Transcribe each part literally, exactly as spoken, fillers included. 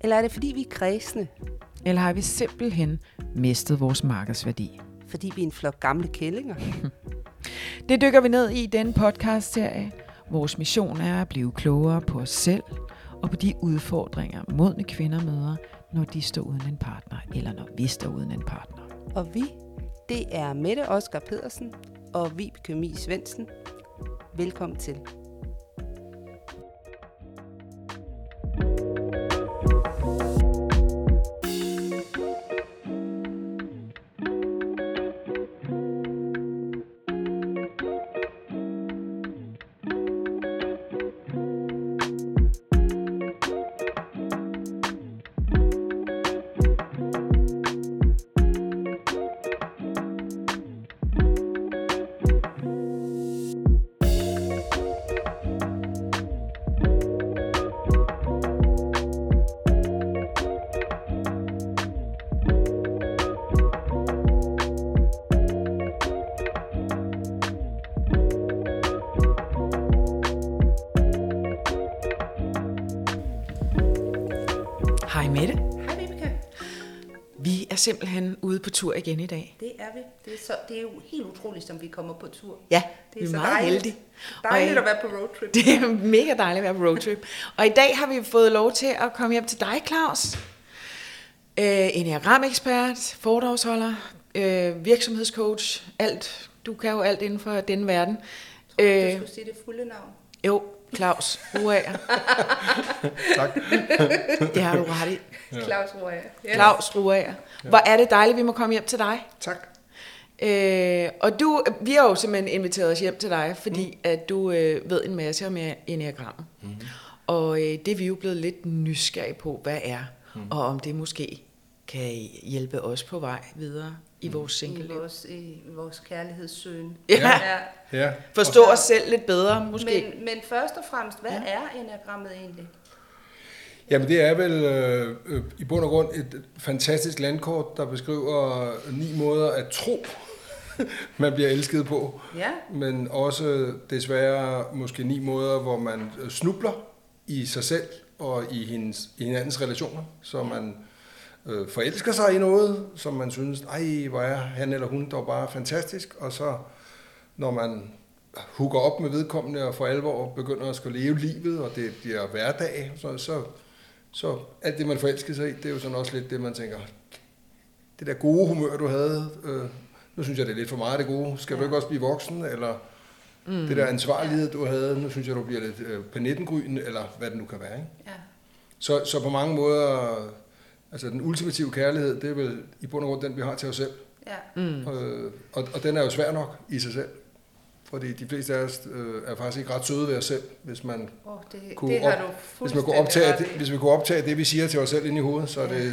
Eller er det, fordi vi er kredsende? Eller har vi simpelthen mistet vores markedsværdi? Fordi vi er en flok gamle kællinger. Det dykker vi ned i denne podcastserie. Vores mission er at blive klogere på os selv og på de udfordringer modne kvinder møder, når de står uden en partner, eller når vi står uden en partner. Og vi, det er Mette Oskar Pedersen og Vibeke Mie Svendsen. Velkommen til. Hej Mette. Hej Vibeke. Vi er simpelthen ude på tur igen i dag. Det er vi. Det er, så, det er jo helt utroligt, som vi kommer på tur. Ja, det er, vi er så meget dejligt. heldige. Dejligt og, at være på roadtrip. Det er mega dejligt at være på roadtrip. Og i dag har vi fået lov til at komme hjem til dig, Claus. Enneagramekspert, foredragsholder, virksomhedscoach, alt. Du kan jo alt inden for den verden. Jeg tror, øh, du skulle sige det fulde navn. Jo. Claus Ruager. Tak. Det har du ret i. Ja. Claus Ruager. Yes. Claus Ruager. Hvor er det dejligt, vi må komme hjem til dig. Tak. Øh, og du, vi har jo simpelthen inviteret os hjem til dig, fordi mm. at du øh, ved en masse om enneagrammet. Mm. Og øh, det er vi jo blevet lidt nysgerrige på, hvad er, mm. og om det måske kan hjælpe os på vej videre i mm. vores single-liv. I vores, i vores kærlighedssøgen. Ja. Ja. Ja. Forstå os selv lidt bedre, måske. Men, men først og fremmest, hvad ja. er enneagrammet egentlig? Jamen, det er vel øh, øh, i bund og grund et fantastisk landkort, der beskriver ni måder at tro, man bliver elsket på. Ja. Men også desværre måske ni måder, hvor man snubler i sig selv og i, hendes, i hinandens relationer, så man forelsker sig i noget, som man synes, ej, hvor er han eller hun dog bare fantastisk, og så når man hooker op med vedkommende og for alvor begynder at skulle leve livet, og det bliver hverdag, så, så, så alt det, man forelsker sig i, det er jo sådan også lidt det, man tænker, det der gode humør, du havde, øh, nu synes jeg, det er lidt for meget det gode, skal du ikke også blive voksen, eller mm. det der ansvarlighed, du havde, nu synes jeg, du bliver lidt øh, panettengryn, eller hvad det nu kan være. Ikke? Ja. Så, så på mange måder... Altså den ultimative kærlighed, det er vel i bund og grund den, vi har til os selv. Ja. Mm. Øh, og, og den er jo svær nok i sig selv. Fordi de fleste af os øh, er faktisk ikke ret søde ved os selv, hvis man, oh, det, kunne, det op, hvis man kunne optage det, hvis vi kunne optage det, vi siger til os selv inde i hovedet, så er det, ja.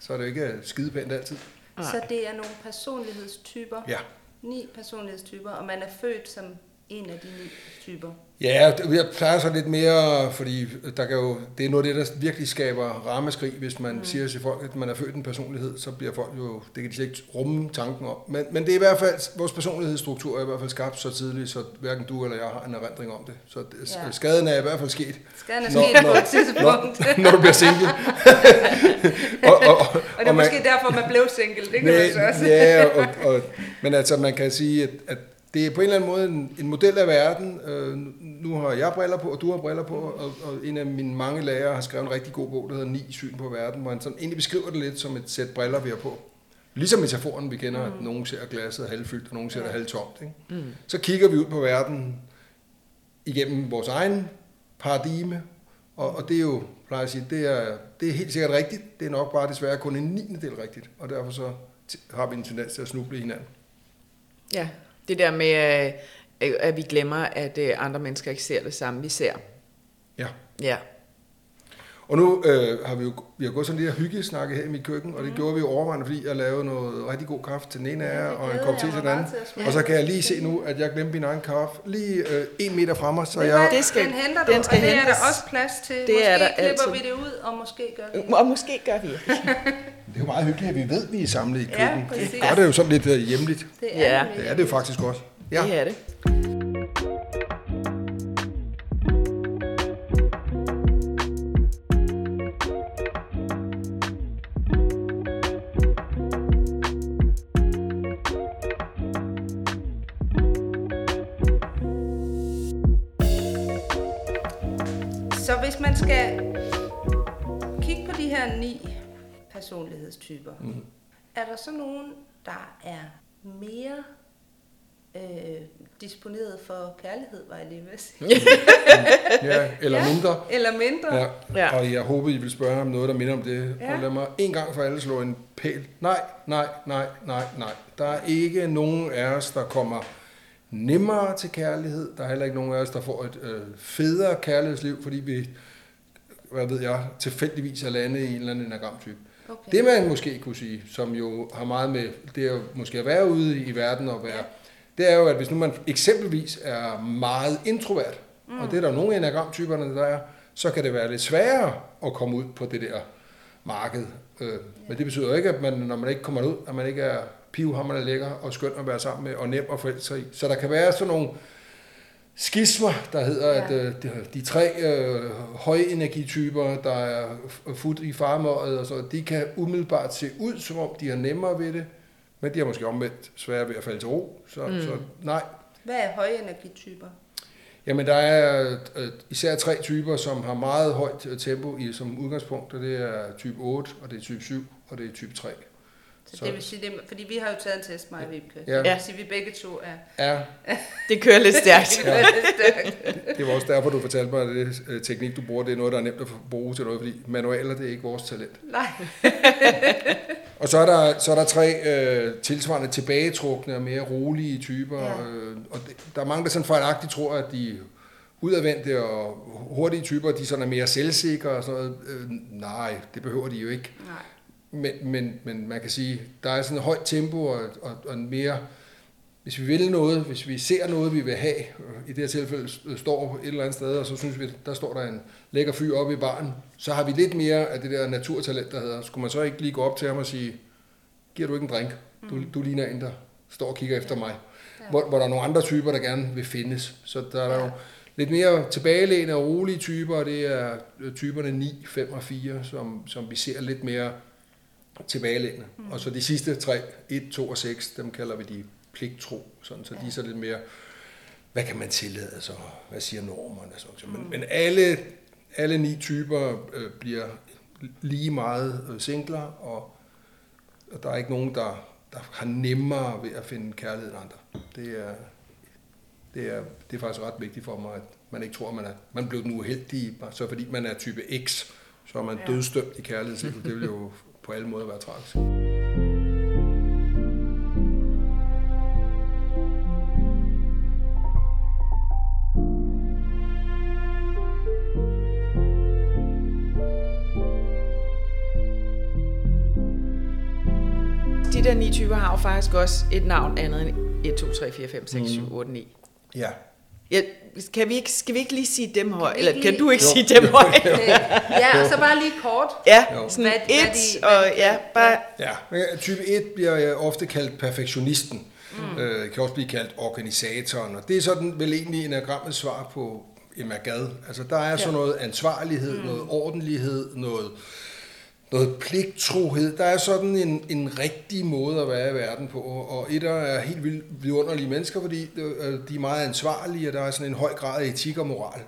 så er det ikke skidepænt altid. Nej. Så det er nogle personlighedstyper. Ja. Ni personlighedstyper, og man er født som en af de ni typer. Ja, jeg plejer så lidt mere, fordi der kan jo, det er noget af det, der virkelig skaber ramaskrig, hvis man mm. siger til folk, at man er født en personlighed, så bliver folk jo, det kan de slet ikke rumme tanken om. Men, men det er i hvert fald, vores personlighedsstruktur er i hvert fald skabt så tidligt, så hverken du eller jeg har en erindring om det. Så det, ja. skaden er i hvert fald sket. Skaden er sket på et tidspunkt. Når du bliver single. og, og, og, og det er og måske man, derfor, man blev single, det kan man så også. Ja, og, og, men altså man kan sige, at, at det er på en eller anden måde en, en model af verden. Øh, nu har jeg briller på, og du har briller på, og, og en af mine mange lærere har skrevet en rigtig god bog, der hedder Ni syn på verden, hvor han sådan egentlig beskriver det lidt som et sæt briller, vi har på. Ligesom metaforen, vi kender, mm. at nogen ser glasset halvfyldt, og nogen ser ja. det halvtomt. Ikke? Mm. Så kigger vi ud på verden igennem vores egen paradigme, og, og det er jo, plejer at sige, det er, det er helt sikkert rigtigt. Det er nok bare desværre kun en niende del rigtigt, og derfor så har vi en tendens til at snuble i hinanden. Ja. Det der med, at vi glemmer, at andre mennesker ikke ser det samme, vi ser. Ja. Ja. Og nu øh, har vi jo vi har gået sådan lidt hyggesnakke her i mit køkken, og det mm. gjorde vi jo overvejende, fordi jeg lavede noget rigtig god kaffe til den ene af jer, og en kop te til den anden. Til og så kan jeg lige se nu, at jeg glemte min egen kaffe lige øh, en meter fra mig, så det jeg... Det skal, den henter du, den skal og det er der også plads til. Det måske er der klipper altid. Vi det ud, og måske gør vi det. Og måske gør vi det. Det er jo meget hyggeligt, at vi ved, at vi er samlet i køkken. Ja, det gør det jo sådan lidt uh, hjemligt. Det er, ja. Det er det jo faktisk også. Ja. Det er det. Så hvis man skal kigge på de her ni personlighedstyper, mm. er der så nogen, der er mere øh, disponeret for kærlighed, var jeg lige ved at sige? Ja, eller ja, mindre. Eller mindre. Ja. Ja. Og jeg håber, I vil spørge om noget, der minder om det. Ja. Og lad mig en gang for alle slå en pæl. Nej, nej, nej, nej, nej. Der er ikke nogen af os, der kommer nemmere til kærlighed. Der er heller ikke nogen af os, der får et øh, federe kærlighedsliv, fordi vi, hvad ved jeg, tilfældigvis er landet i en eller anden enagramtype. Okay. Det man måske kunne sige, som jo har meget med det er jo måske at være ude i verden og være, det er jo, at hvis nu man eksempelvis er meget introvert, mm. og det er der jo nogle enagramtyperne, der er, så kan det være lidt sværere at komme ud på det der marked. Øh, yeah. Men det betyder jo ikke, at man, når man ikke kommer ud, at man ikke er pivhammerne lækker og skøn at være sammen med, og nem at forelske sig i. Så der kan være sådan nogle skismer, der hedder, ja. At øh, de tre øh, højenergityper, der er fut i farmøjet, og så, de kan umiddelbart se ud, som om de er nemmere ved det, men de er måske omvendt svære ved at falde til ro, så, mm. så nej. Hvad er højenergityper? Jamen, der er øh, især tre typer, som har meget højt tempo i, som udgangspunkt, og det er type otte, og det er type syv, og det er type tre. Så, så det vil sige, det, fordi vi har jo taget en test, mig og Vibke. Ja. Det vil sige, vi begge to er... Ja. Det kører lidt stærkt. det, ja. det, det var også derfor, du fortalte mig, at det teknik, du bruger, det er noget, der er nemt at bruge til noget, fordi manualer, det er ikke vores talent. Nej. Og så er der, så er der tre øh, tilsvarende tilbagetrukne og mere rolige typer. Ja. Øh, og det, der er mange, der sådan fejlagtigt tror, at de udadvendte og hurtige typer, de sådan er mere selvsikre og sådan noget. Øh, nej, det behøver de jo ikke. Nej. Men, men, men man kan sige, der er sådan et højt tempo og, og, og en mere, hvis vi vil noget, hvis vi ser noget, vi vil have, i det her tilfælde står et eller andet sted, og så synes vi, der står der en lækker fyr oppe i baren, så har vi lidt mere af det der naturtalent, der hedder, skulle man så ikke lige gå op til ham og sige, giver du ikke en drink? Du, du ligner en, der står og kigger efter mig. Ja. Hvor, hvor der er nogle andre typer, der gerne vil findes. Så der er jo ja. Lidt mere tilbagelæne og rolige typer, og det er typerne ni, fem og fire, som, som vi ser lidt mere tilbagelændende. Mm. Og så de sidste tre, et, to og seks, dem kalder vi de pligttro, sådan, så ja. De er så lidt mere, hvad kan man tillade sig, hvad siger normerne? Sådan. Men, mm. men alle, alle ni typer øh, bliver lige meget øh, singler, og, og der er ikke nogen, der, der har nemmere ved at finde kærlighed end andre. Det er, det er, det er faktisk ret vigtigt for mig, at man ikke tror, at man er, man blev den uheldige, så fordi man er type X, så er man ja. Dødstømt i kærlighed. Det vil jo på alle måder være tragisk. De der ni typer har jo faktisk også et navn andet end et, to, tre, fire, fem, seks, syv, otte, ni. Ja. Ja, kan vi ikke, skal vi ikke lige sige dem højt? Eller kan du ikke jo. Sige dem højt? Ja, og så bare lige kort. Ja, sådan et, og ja, bare... Ja, type et bliver ofte kaldt perfektionisten. Mm. Øh, kan også blive kaldt organisatoren. Og det er sådan vel egentlig enagrammets svar på Imagad. Altså der er sådan noget ansvarlighed, mm. noget ordentlighed, noget... Noget pligttrohed. Der er sådan en, en rigtig måde at være i verden på, og etter er helt vildt vidunderlige mennesker, fordi de er meget ansvarlige, og der er sådan en høj grad af etik og moral.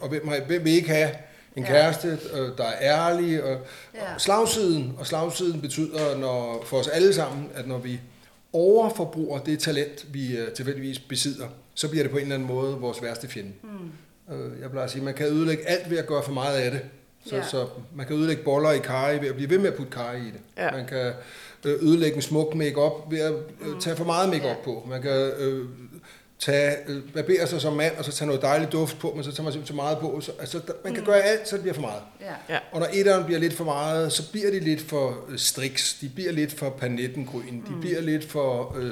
Og hvem, har, hvem vil ikke have en kæreste, der er ærlig? Og, ja. og slagsiden, og slagsiden betyder når, for os alle sammen, at når vi overforbruger det talent, vi tilfældigvis besidder, så bliver det på en eller anden måde vores værste fjende. Mm. Jeg plejer at sige, at man kan ødelægge alt ved at gøre for meget af det. Så, ja. Så man kan ødelægge boller i karry ved at blive ved med at putte karry i det. Ja. Man kan ødelægge en smuk make-up ved at tage for meget make-up ja. På. Man kan øh, tage, barbere sig som mand, og så tage noget dejligt duft på, men så tager man simpelthen så meget på. Så, altså, der, man kan mm. gøre alt, så det bliver for meget. Ja. Og når etteren bliver lidt for meget, så bliver de lidt for øh, striks, de bliver lidt for panettengryn, mm. de bliver lidt for øh,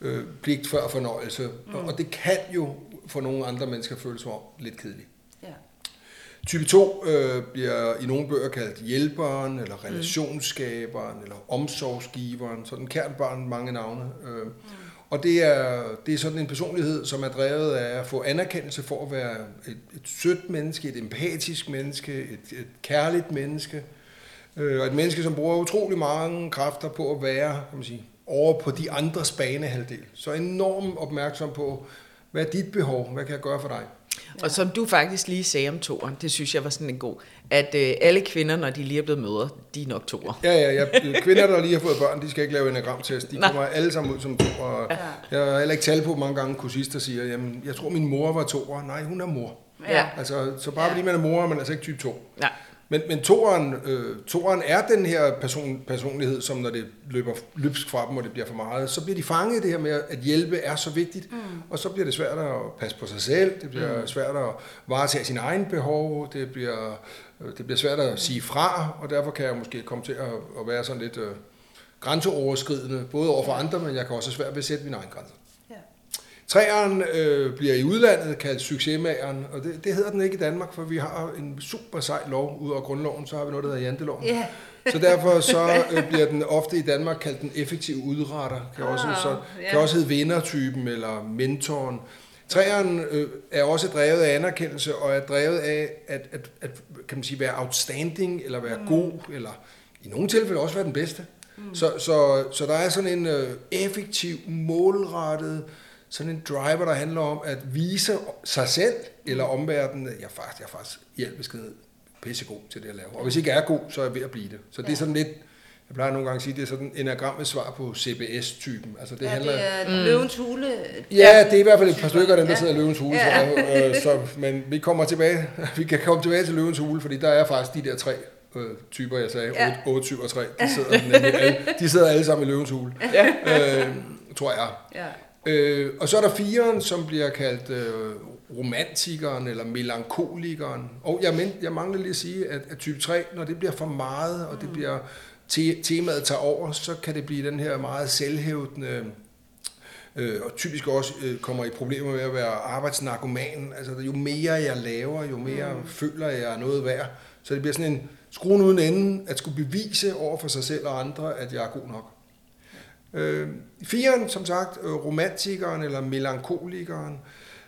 øh, pligt før fornøjelse. Mm. Og, og det kan jo for nogle andre mennesker føles som om lidt kedeligt. Ja. Type to øh, bliver i nogle bøger kaldt hjælperen, eller relationsskaberen, mm. eller omsorgsgiveren. Sådan kært barn mange navne. Øh. Mm. Og det er, det er sådan en personlighed, som er drevet af at få anerkendelse for at være et, et sødt menneske, et empatisk menneske, et, et kærligt menneske. Øh, og et menneske, som bruger utrolig mange kræfter på at være, kan man sige, over på de andres banehalvdel. Så enormt opmærksom på, hvad er dit behov? Hvad kan jeg gøre for dig? Ja. Og som du faktisk lige sagde om toeren, det synes jeg var sådan en god, at øh, alle kvinder, når de lige er blevet mødre, de er nok toer. Ja, ja, ja. Kvinder, der lige har fået børn, de skal ikke lave enagramtest. De nej. Kommer alle sammen ud som toer. Ja. Jeg har heller ikke talt på mange gange kursister siger, jamen, jeg tror min mor var toer. Nej, hun er mor. Ja. Altså, så bare fordi man er mor, er man altså ikke type to. Nej. Men, men toeren, øh, toeren er den her person, personlighed, som når det løber løbsk fra dem, og det bliver for meget, så bliver de fanget i det her med, at hjælpe er så vigtigt, mm. og så bliver det svært at passe på sig selv, det bliver mm. svært at varetage sine egne behov, det bliver, øh, det bliver svært at sige fra, og derfor kan jeg måske komme til at, at være sådan lidt øh, grænseoverskridende, både over for andre, men jeg kan også svært ved at sætte mine egne grænser. Træeren øh, bliver i udlandet kaldt succesmageren, og det, det hedder den ikke i Danmark, for vi har en super sej lov ud af grundloven, så har vi noget, der hedder janteloven. Yeah. Så derfor så øh, bliver den ofte i Danmark kaldt den effektive udretter, kan, oh, også, så, yeah. kan også hedde vindertypen eller mentoren. Træeren øh, er også drevet af anerkendelse og er drevet af at, at, at kan man sige, være outstanding eller være mm. god, eller i nogle tilfælde også være den bedste. Mm. Så, så, så der er sådan en øh, effektiv, målrettet, sådan en driver, der handler om at vise sig selv eller omverdenen, jeg er faktisk, jeg er faktisk hjælpeskede pissegod til det at lave. Og hvis ikke jeg er god, så er jeg ved at blive det. Så det er sådan lidt, jeg plejer nogle gange at sige, det er sådan en enagrammets svar på C B S-typen. Altså det ja, handler... det er løvens hule. Ja, det er i hvert fald et par stykker, dem der sidder i løvens hule. Ja. Så, øh, så, men vi kommer tilbage, vi kan komme tilbage til løvens hule, fordi der er faktisk de der tre øh, typer, jeg sagde, ja. otte, syv og tre, de sidder, alle, de sidder alle sammen i løvens hule. Ja. Øh, tror jeg. Ja. Øh, og så er der fireren, som bliver kaldt øh, romantikeren eller melankolikeren. Og jeg, men, jeg mangler lige at sige, at, at type tre, når det bliver for meget, og det bliver te- temaet tager over, så kan det blive den her meget selvhævdende, øh, og typisk også øh, kommer i problemer med at være arbejdsnarkoman. Altså jo mere jeg laver, jo mere mm. føler jeg er noget værd. Så det bliver sådan en skruen uden ende, at skulle bevise over for sig selv og andre, at jeg er god nok. Øh, firen, som sagt, romantikeren eller melankolikeren,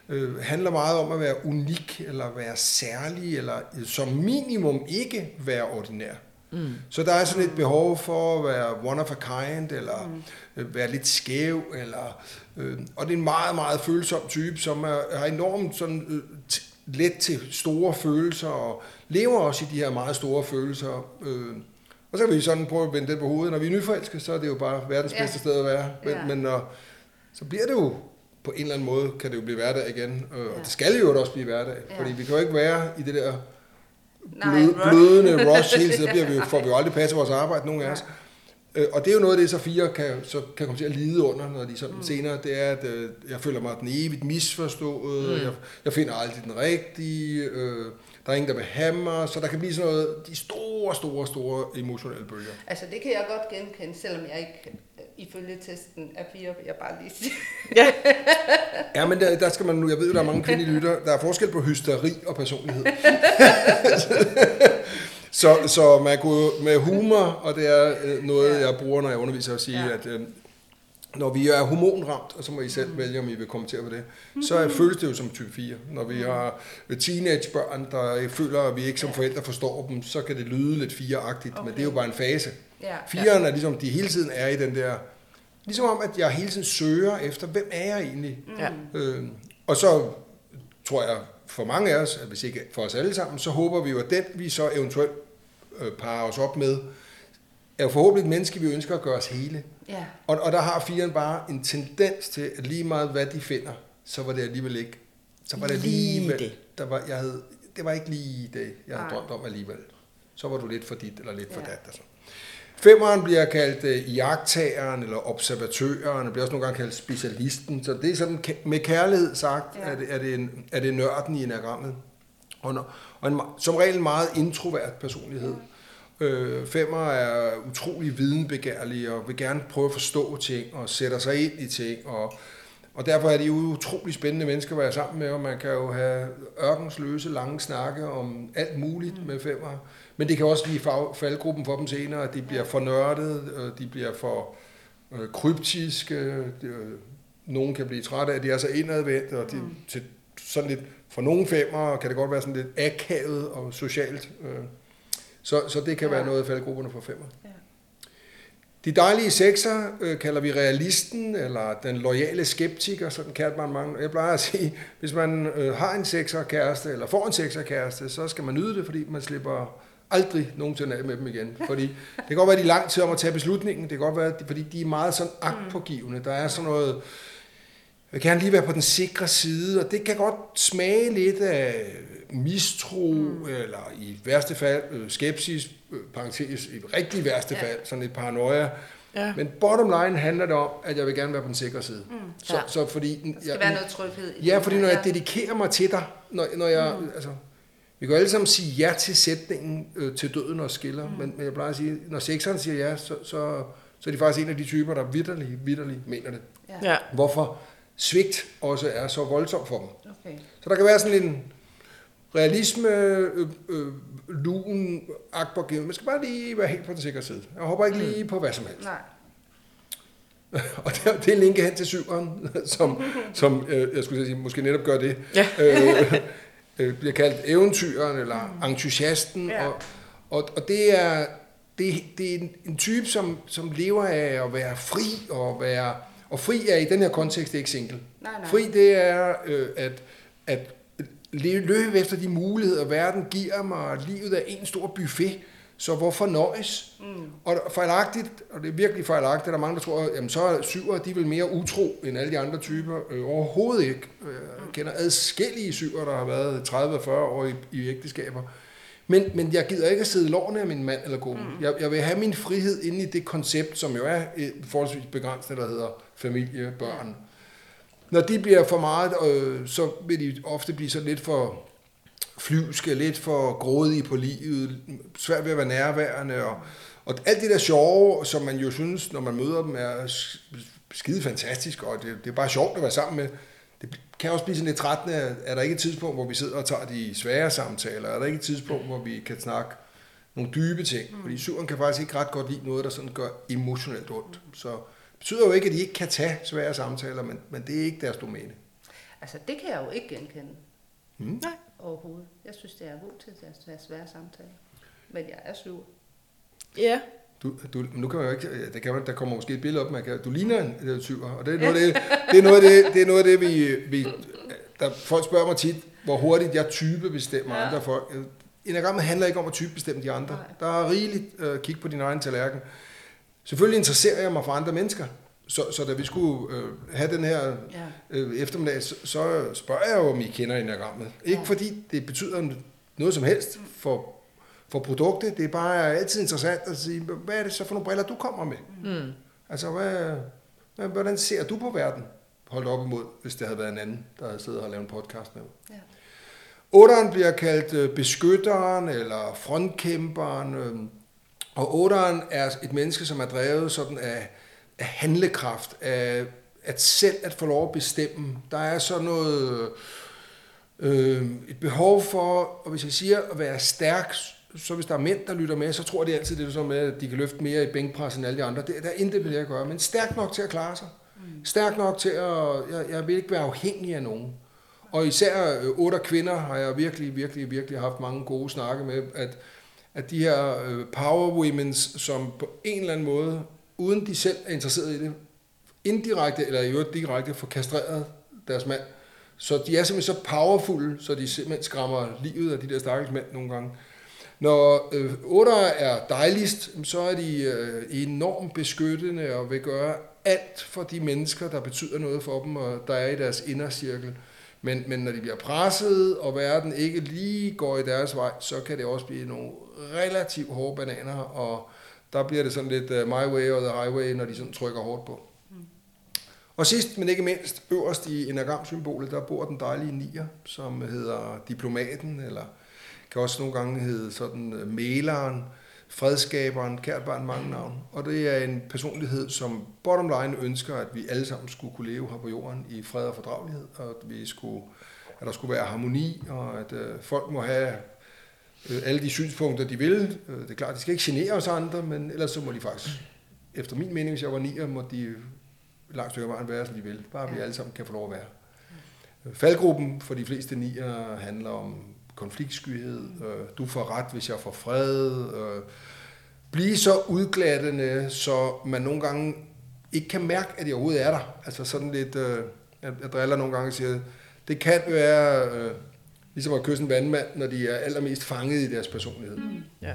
øh, handler meget om at være unik eller være særlig, eller øh, som minimum ikke være ordinær. Mm. Så der er sådan et behov for at være one of a kind, eller mm. øh, være lidt skæv, eller, øh, og det er en meget, meget følsom type, som er, er enormt sådan, øh, t- let til store følelser, og lever også i de her meget store følelser, øh, og så kan vi sådan prøve at vende det på hovedet. Når vi er nyforelskede, så er det jo bare verdens bedste yeah. sted at være. Men, yeah. men når, så bliver det jo på en eller anden måde, kan det jo blive hverdag igen. Og yeah. det skal jo også blive hverdag. Yeah. Fordi vi kan jo ikke være i det der blød, blødende rush hele tiden. Bliver vi, får vi jo aldrig passet vores arbejde, nogen af os. Og det er jo noget af det, så fire kan, så kan komme til at lide under, når de sådan mm. senere, det er, at øh, jeg føler mig den evigt misforstået, mm. jeg, jeg finder aldrig den rigtige, øh, der er ingen, der vil have mig, så der kan blive sådan noget, de store, store, store emotionelle bølger. Altså det kan jeg godt genkende, selvom jeg ikke ifølge testen er fire, jeg bare lige siger. Ja. Ja, men der, der skal man nu, jeg ved jo, der er mange kvindelige lytter, der er forskel på hysteri og personlighed. Så, så man kunne med humor, og det er øh, noget, jeg bruger, når jeg underviser, at sige, ja. at øh, når vi er hormonramt, og så må I selv vælge, om I vil kommentere på det, mm-hmm. så føles det jo som type fire. Når vi har teenagebørn, der føler, at vi ikke som forældre forstår dem, så kan det lyde lidt fire-agtigt, okay. men det er jo bare en fase. Ja. Fireren er ligesom, de hele tiden er i den der, ligesom om, at jeg hele tiden søger efter, hvem er jeg egentlig? Mm. Øh, og så tror jeg, for mange af os, at hvis ikke for os alle sammen, så håber vi jo, at den, vi så eventuelt øh, parer os op med, er jo forhåbentlig et menneske, vi ønsker at gøre os hele. Ja. Og, og der har firen bare en tendens til, at lige meget hvad de finder, så var det alligevel ikke. Så var det alligevel. Lige det. Der var, jeg havde, det var ikke lige det, jeg havde drømt om alligevel. Så var du lidt for dit, eller lidt ja. for dat. Altså. Femmeren bliver kaldt øh, iagttageren eller observatøren, og bliver også nogle gange kaldt specialisten. Så det er sådan med kærlighed sagt, ja. er, det, er, det en, er det nørden i enagrammet. Og, og en, som regel meget introvert personlighed. Ja. Øh, femmer er utrolig videnbegærlige og vil gerne prøve at forstå ting og sætter sig ind i ting. Og, og derfor er det jo utrolig spændende mennesker, hvor jeg er sammen med, og man kan jo have ørkensløse lange snakke om alt muligt mm. med femmer. Men det kan også blive faldgruppen for dem senere, at de bliver for nørdede, de bliver for øh, kryptiske, øh, nogen kan blive trætte af, de er så indadvendt, og de, mm. til sådan lidt, for nogle femmer kan det godt være sådan lidt akavet og socialt. Øh. Så, så det kan ja. være noget af faldgrupperne for femmer. Ja. De dejlige sekser øh, kalder vi realisten, eller den loyale skeptiker, sådan kaldte man mange. Jeg plejer at sige, hvis man øh, har en sekserkæreste, eller får en sekserkæreste, så skal man nyde det, fordi man slipper aldrig nogensinde af med dem igen. Fordi det kan godt være, de er lang tid om at tage beslutningen. Det kan godt være, fordi de er meget sådan agtpågivende. Der er sådan noget, jeg kan lige være på den sikre side, og det kan godt smage lidt af mistro, mm. eller i værste fald, øh, skepsis, øh, parentes, i rigtig værste ja. fald, sådan lidt paranoia. Ja. Men bottom line handler det om, at jeg vil gerne være på den sikre side. Mm. Så, ja. så fordi, der skal jeg, være noget tryghed i ja, fordi når jeg dedikerer mig til dig, når, når jeg... Mm. Altså, vi kan jo alle sammen sige ja til sætningen øh, til døden og skiller, mm. men, men jeg plejer at sige, når sekseren siger ja, så, så, så er de faktisk en af de typer, der vitterlig, vitterlig mener det. Ja. Hvorfor svigt også er så voldsomt for dem. Okay. Så der kan være sådan en realisme, øh, øh, luen, agtpågivende. Man skal bare lige være helt på den sikre side. Jeg hopper ikke mm. lige på hvad som helst. Nej. Og det er linket hen til syveren, som, som øh, jeg skulle sige, måske netop gør det. Ja. Øh, bliver kaldt eventyren eller mm. entusiasten, ja. og, og, og det er, det, det er en, en type, som, som lever af at være fri, og, være, og fri er i den her kontekst ikke single. Nej, nej. Fri det er øh, at, at løbe efter de muligheder, verden giver mig, og livet er en stor buffet, så hvorfor nøjes? Mm. Og fejlagtigt, og det er virkelig fejlagtigt, der er mange, der tror, at jamen, så er syvere, de er vel mere utro end alle de andre typer. Øh, overhovedet ikke. Jeg kender adskillige syvere, der har været tredive til fyrre år i, i ægteskaber. Men, men jeg gider ikke at sidde i lårene af min mand eller kone. Mm. Jeg, jeg vil have min frihed inde i det koncept, som jo er forholdsvis begrænset, der hedder familie, børn. Når de bliver for meget, øh, så vil de ofte blive så lidt for... flyvske, lidt for grådige på livet, svært ved at være nærværende, og, og alt det der sjove, som man jo synes, når man møder dem, er skide fantastisk, og det, det er bare sjovt at være sammen med. Det kan også blive sådan lidt trættende, er der ikke et tidspunkt, hvor vi sidder og tager de svære samtaler, er der ikke et tidspunkt, hvor vi kan snakke nogle dybe ting, mm. fordi syveren kan faktisk ikke ret godt lide noget, der sådan gør emotionelt ondt. Så det betyder jo ikke, at de ikke kan tage svære samtaler, men, men det er ikke deres domæne. Altså det kan jeg jo ikke genkende. Mm. Nej. Overhovedet. Jeg synes, det er god til at have svære samtaler. Men jeg er syv. Ja. Du, du, nu kan man jo ikke... Der, kan man, der kommer måske et billede op, man kan... Du ligner en syver, og det er noget af det, det, er noget af det, det, er noget af det vi, vi... Der folk spørger mig tit, hvor hurtigt jeg typebestemmer ja. andre folk. Enagrammet handler ikke om at typebestemme de andre. Nej. Der er rigeligt at uh, kigge på din egen tallerken. Selvfølgelig interesserer jeg mig for andre mennesker. Så, så da vi skulle øh, have den her øh, eftermiddag, så, så spørger jeg jo, om I kender enagrammet. Ikke ja. fordi det betyder noget som helst for, for produktet. Det er bare altid interessant at sige, hvad er det så for nogle briller, du kommer med? Mm. Altså, hvad, hvad, hvordan ser du på verden? Holdt op imod, hvis det havde været en anden, der havde siddet og lavet en podcast med. Ja. Otteren bliver kaldt beskytteren eller frontkæmperen. Øh, og otteren er et menneske, som er drevet sådan af... af handlekraft, af at selv at få lov at bestemme. Der er sådan noget, øh, et behov for, og hvis jeg siger at være stærk, så hvis der er mænd, der lytter med, så tror de altid, det er sådan med, at de kan løfte mere i bænkpres end alle de andre. Det, der er intet med det at gøre, men stærk nok til at klare sig. Mm. Stærk nok til at, jeg, jeg vil ikke være afhængig af nogen. Og især øh, otte kvinder har jeg virkelig, virkelig, virkelig haft mange gode snakke med, at, at de her øh, power womens, som på en eller anden måde uden de selv er interesseret i det, indirekte eller i øvrigt direkte, får kastreret deres mand. Så de er simpelthen så powerfulde, så de simpelthen skræmmer livet af de der stakkels mænd nogle gange. Når øh, otter er dejligst, så er de øh, enormt beskyttende og vil gøre alt for de mennesker, der betyder noget for dem, og der er i deres indercirkel. Men, men når de bliver presset, og verden ikke lige går i deres vej, så kan det også blive nogle relativt hårde bananer, og der bliver det sådan lidt uh, my way or the highway, når de sådan trykker hårdt på. Mm. Og sidst, men ikke mindst, øverst i enagramsymbolet, der bor den dejlige nier, som hedder diplomaten, eller kan også nogle gange hedde sådan mæleren, fredskaberen, kært barn, mange navn. Og det er en personlighed, som bottom line ønsker, at vi alle sammen skulle kunne leve her på jorden i fred og fordragelighed, og at, vi skulle, at der skulle være harmoni, og at øh, folk må have øh, alle de synspunkter, de vil. Øh, det er klart, de skal ikke genere os andre, men ellers så må de faktisk, efter min mening, hvis jeg var nier, må de langt stykke af vejen være, som de vil. Bare vi alle sammen kan få lov at være. Faldgruppen for de fleste nier handler om konfliktskyhed, øh, du får ret, hvis jeg får fred, øh, blive så udglattende, så man nogle gange ikke kan mærke, at jeg overhovedet er der. Altså sådan lidt, øh, jeg, jeg driller nogle gange og siger, det kan være øh, ligesom at kysse en vandmand, når de er allermest fanget i deres personlighed. Mm. Yeah.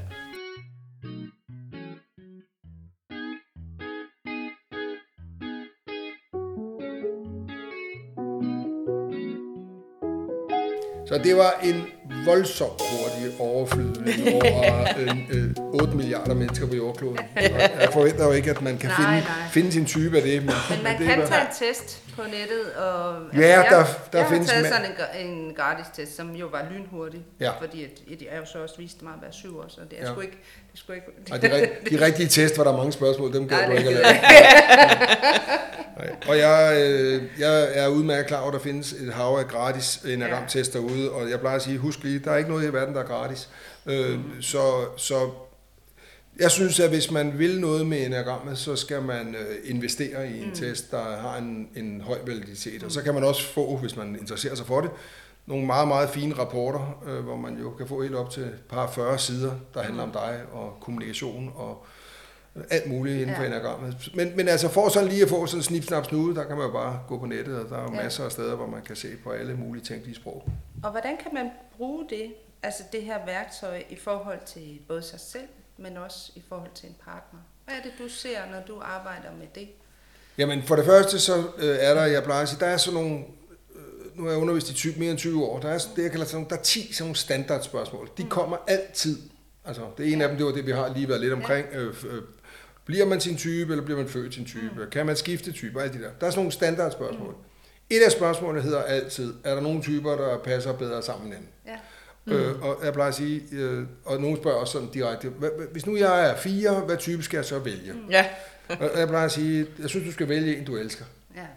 Så det var en voldsomt hurtig overflydning over øh, otte milliarder mennesker på jordkloden. Jeg forventer jo ikke, at man kan nej, finde, nej. finde sin type af det. Men, men man det kan var... tage en test på nettet. Og, ja, altså, der, der jeg findes... Jeg har taget sådan en, en gratis-test, som jo var lynhurtig. Ja. Fordi jeg jo så også viste mig at være syv år, så det er ja. sgu ikke... Det sgu ikke... Og de, de rigtige test, hvor der er mange spørgsmål, dem kan nej, du ikke at lave. Nej. Og jeg, øh, jeg er udmærket klar over, at der findes et hav af gratis enagramtest derude, og jeg plejer at sige, husk lige, der er ikke noget i verden, der er gratis. Øh, mm. så, så jeg synes, at hvis man vil noget med enagrammet, så skal man øh, investere i en mm. test, der har en, en høj validitet. Mm. Og så kan man også få, hvis man interesserer sig for det, nogle meget, meget fine rapporter, øh, hvor man jo kan få helt op til et par fyrre sider, der handler om dig og kommunikation og alt muligt inden for ja. enagrammet. Men, men altså for sådan lige at få sådan en snip, snap, snude, der kan man jo bare gå på nettet, og der er ja. masser af steder, hvor man kan se på alle mulige tænkelige sprog. Og hvordan kan man bruge det, altså det her værktøj, i forhold til både sig selv, men også i forhold til en partner? Hvad er det, du ser, når du arbejder med det? Jamen for det første, så øh, er der, jeg plejer at sige, der er sådan nogle, øh, nu har jeg undervist i typ, mere end tyve år, der er det, jeg kalder sådan nogle, der er ti sådan nogle standardspørgsmål. De mm. kommer altid. Altså det ene ja. af dem, det var det, vi har lige været lidt omkring, ja. øh, øh, bliver man sin type, eller bliver man født sin type? Mm. Kan man skifte type? Alt det der. Der er sådan nogle standardspørgsmål. Mm. Et af spørgsmålene hedder altid, er der nogle typer, der passer bedre sammen end? Ja. Mm. Øh, og jeg plejer at sige, øh, og nogen spørger også sådan direkte, hvis nu jeg er fire, hvad type skal jeg så vælge? Mm. Ja. Og jeg plejer at sige, jeg synes, du skal vælge en, du elsker.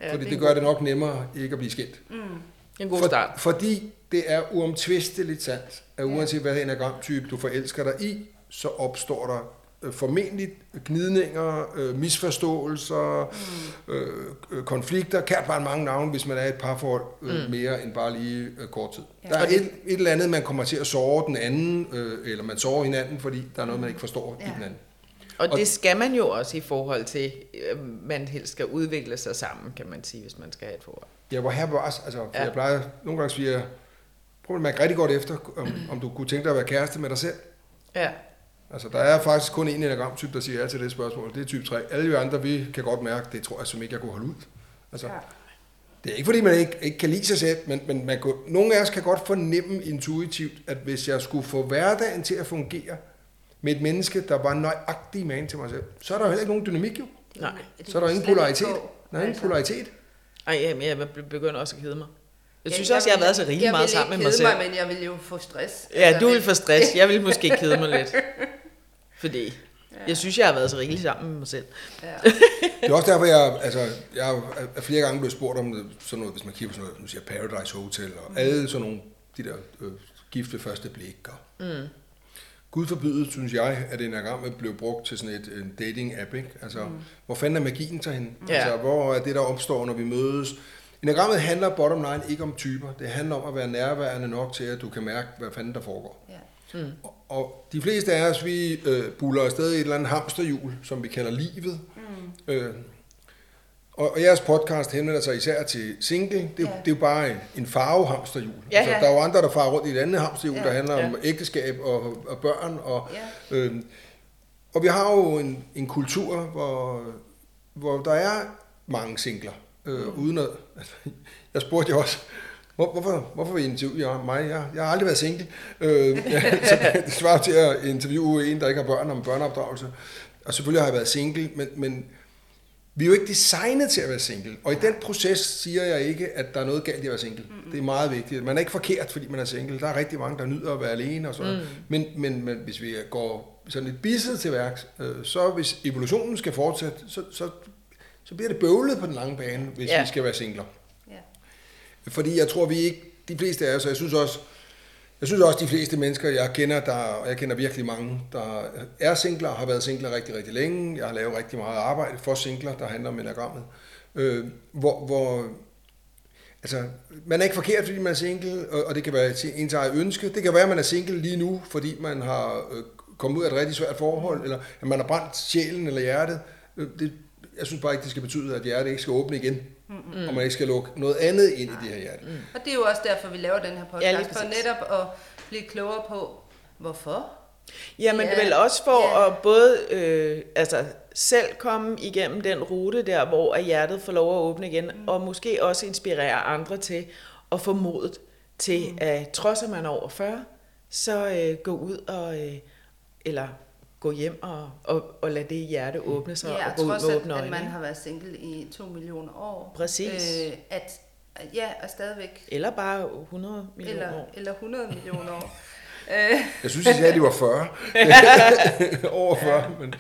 Ja. Fordi det gør det nok nemmere ikke at blive skilt. Mm. En god start. For, fordi det er uomtvisteligt sandt, at uanset hvad enagramtype du forelsker dig i, så opstår der formentlig gnidninger, øh, misforståelser, mm. øh, konflikter, kært barn mange navne, hvis man er i et parforhold øh, mm. mere end bare lige øh, kort tid. Ja. Der er et, et eller andet, man kommer til at såre den anden, øh, eller man sårer hinanden, fordi der er noget, man ikke forstår ja. i den anden. Og, og det skal man jo også i forhold til, at man helst skal udvikle sig sammen, kan man sige, hvis man skal have et forhold. Ja, hvor her var også, altså, ja. jeg plejer nogle gange at sige, prøv at mærke rigtig godt efter, om, om du kunne tænke dig at være kæreste med dig selv. Ja. Altså, der er faktisk kun en enagramtype, der siger ja til det spørgsmål. Det er type tre. Alle de andre, vi kan godt mærke, det tror jeg, som ikke jeg kunne holde ud. Altså, ja. Det er ikke, fordi man ikke, ikke kan lide sig selv, men, men man kunne, nogle af os kan godt fornemme intuitivt, at hvis jeg skulle få hverdagen til at fungere med et menneske, der var nøjagtig man til mig selv, så er der jo heller ikke nogen dynamik, jo. Nej. Så er der ingen polaritet. Der er ingen polaritet. Ej, jamen, jeg begynder også at kede mig. Jeg synes også, jeg har været så rigtig meget sammen med mig selv. Jeg vil ikke kede mig, men jeg vil jo få stress. Ja, du vil få stress. Jeg vil måske kede mig lidt. Fordi ja. jeg synes, jeg har været så rigtig sammen med mig selv. Ja. Det er også derfor, jeg, altså, jeg er flere gange blevet spurgt om sådan noget, hvis man kigger på sådan noget, nu siger Paradise Hotel, og mm. alle sådan nogle, de der øh, gifte første blik. Og mm. Gud forbyde, synes jeg, at enagrammet blev brugt til sådan et, en dating-app, ikke? Altså, mm. hvor fanden er magien så hen? Mm. Altså, hvor er det, der opstår, når vi mødes? Enagrammet handler bottom line ikke om typer. Det handler om at være nærværende nok til, at du kan mærke, hvad fanden der foregår. Ja. Mm. Og de fleste af os, vi øh, buller afsted i et eller andet hamsterhjul, som vi kalder livet. Mm. Øh, og, og jeres podcast henvender sig især til single. Det, ja. det er jo bare en, en farvehamsterhjul. Ja, altså, ja. Der er jo andre, der farer rundt i et andet hamsterhjul, ja. der handler ja. om ægteskab og, og børn. Og, ja. øh, og vi har jo en, en kultur, hvor, hvor der er mange singler. Øh, mm. uden at, altså, jeg spurgte jo også, Hvorfor, hvorfor vil I interviewe mig? Jeg, jeg har aldrig været single. Øh, ja, så det svarer til at interviewe en, der ikke har børn, om børneopdragelse. og selvfølgelig har jeg været single, men, men vi er jo ikke designet til at være single. Og i den proces siger jeg ikke, at der er noget galt i at være single. Mm-hmm. Det er meget vigtigt. Man er ikke forkert, fordi man er single. Der er rigtig mange, der nyder at være alene og sådan mm. men, men, men hvis vi går sådan lidt bisset til værks, øh, så hvis evolutionen skal fortsætte, så, så, så bliver det bøvlet på den lange bane, hvis yeah. vi skal være singler. Yeah. Fordi jeg tror, vi ikke, de fleste af os, og jeg synes også, Jeg synes også, de fleste mennesker, jeg kender, der, og jeg kender virkelig mange, der er singler, har været singler rigtig, rigtig længe. Jeg har lavet rigtig meget arbejde for singler, der handler om enagrammet. Øh, hvor, hvor, altså, man er ikke forkert, fordi man er single, og, og det kan være ens eget ønske. Det kan være, at man er single lige nu, fordi man har øh, kommet ud af et rigtig svært forhold, eller at man har brændt sjælen eller hjertet. Øh, det, jeg synes bare ikke, det skal betyde, at hjertet ikke skal åbne igen. Mm. Og man ikke skal lukke noget andet ind Nej. I det her hjerte. Mm. Og det er jo også derfor, vi laver den her podcast, for netop at blive klogere på, hvorfor? Jamen ja. Vel også for ja. At både øh, altså, selv komme igennem den rute der, hvor hjertet får lov at åbne igen, mm. og måske også inspirere andre til at få modet til, mm. at trods at man er over fyrre, så øh, gå ud og, øh, eller gå hjem og, og, og lade det hjerte åbne sig, ja, og gå ud med åbne øjne. At man har været single i to millioner år. Præcis. Øh, at, ja, og stadigvæk. Eller bare hundrede millioner eller, år. Eller hundrede millioner år. Jeg synes, at de var fyrre. Over fyrre, men...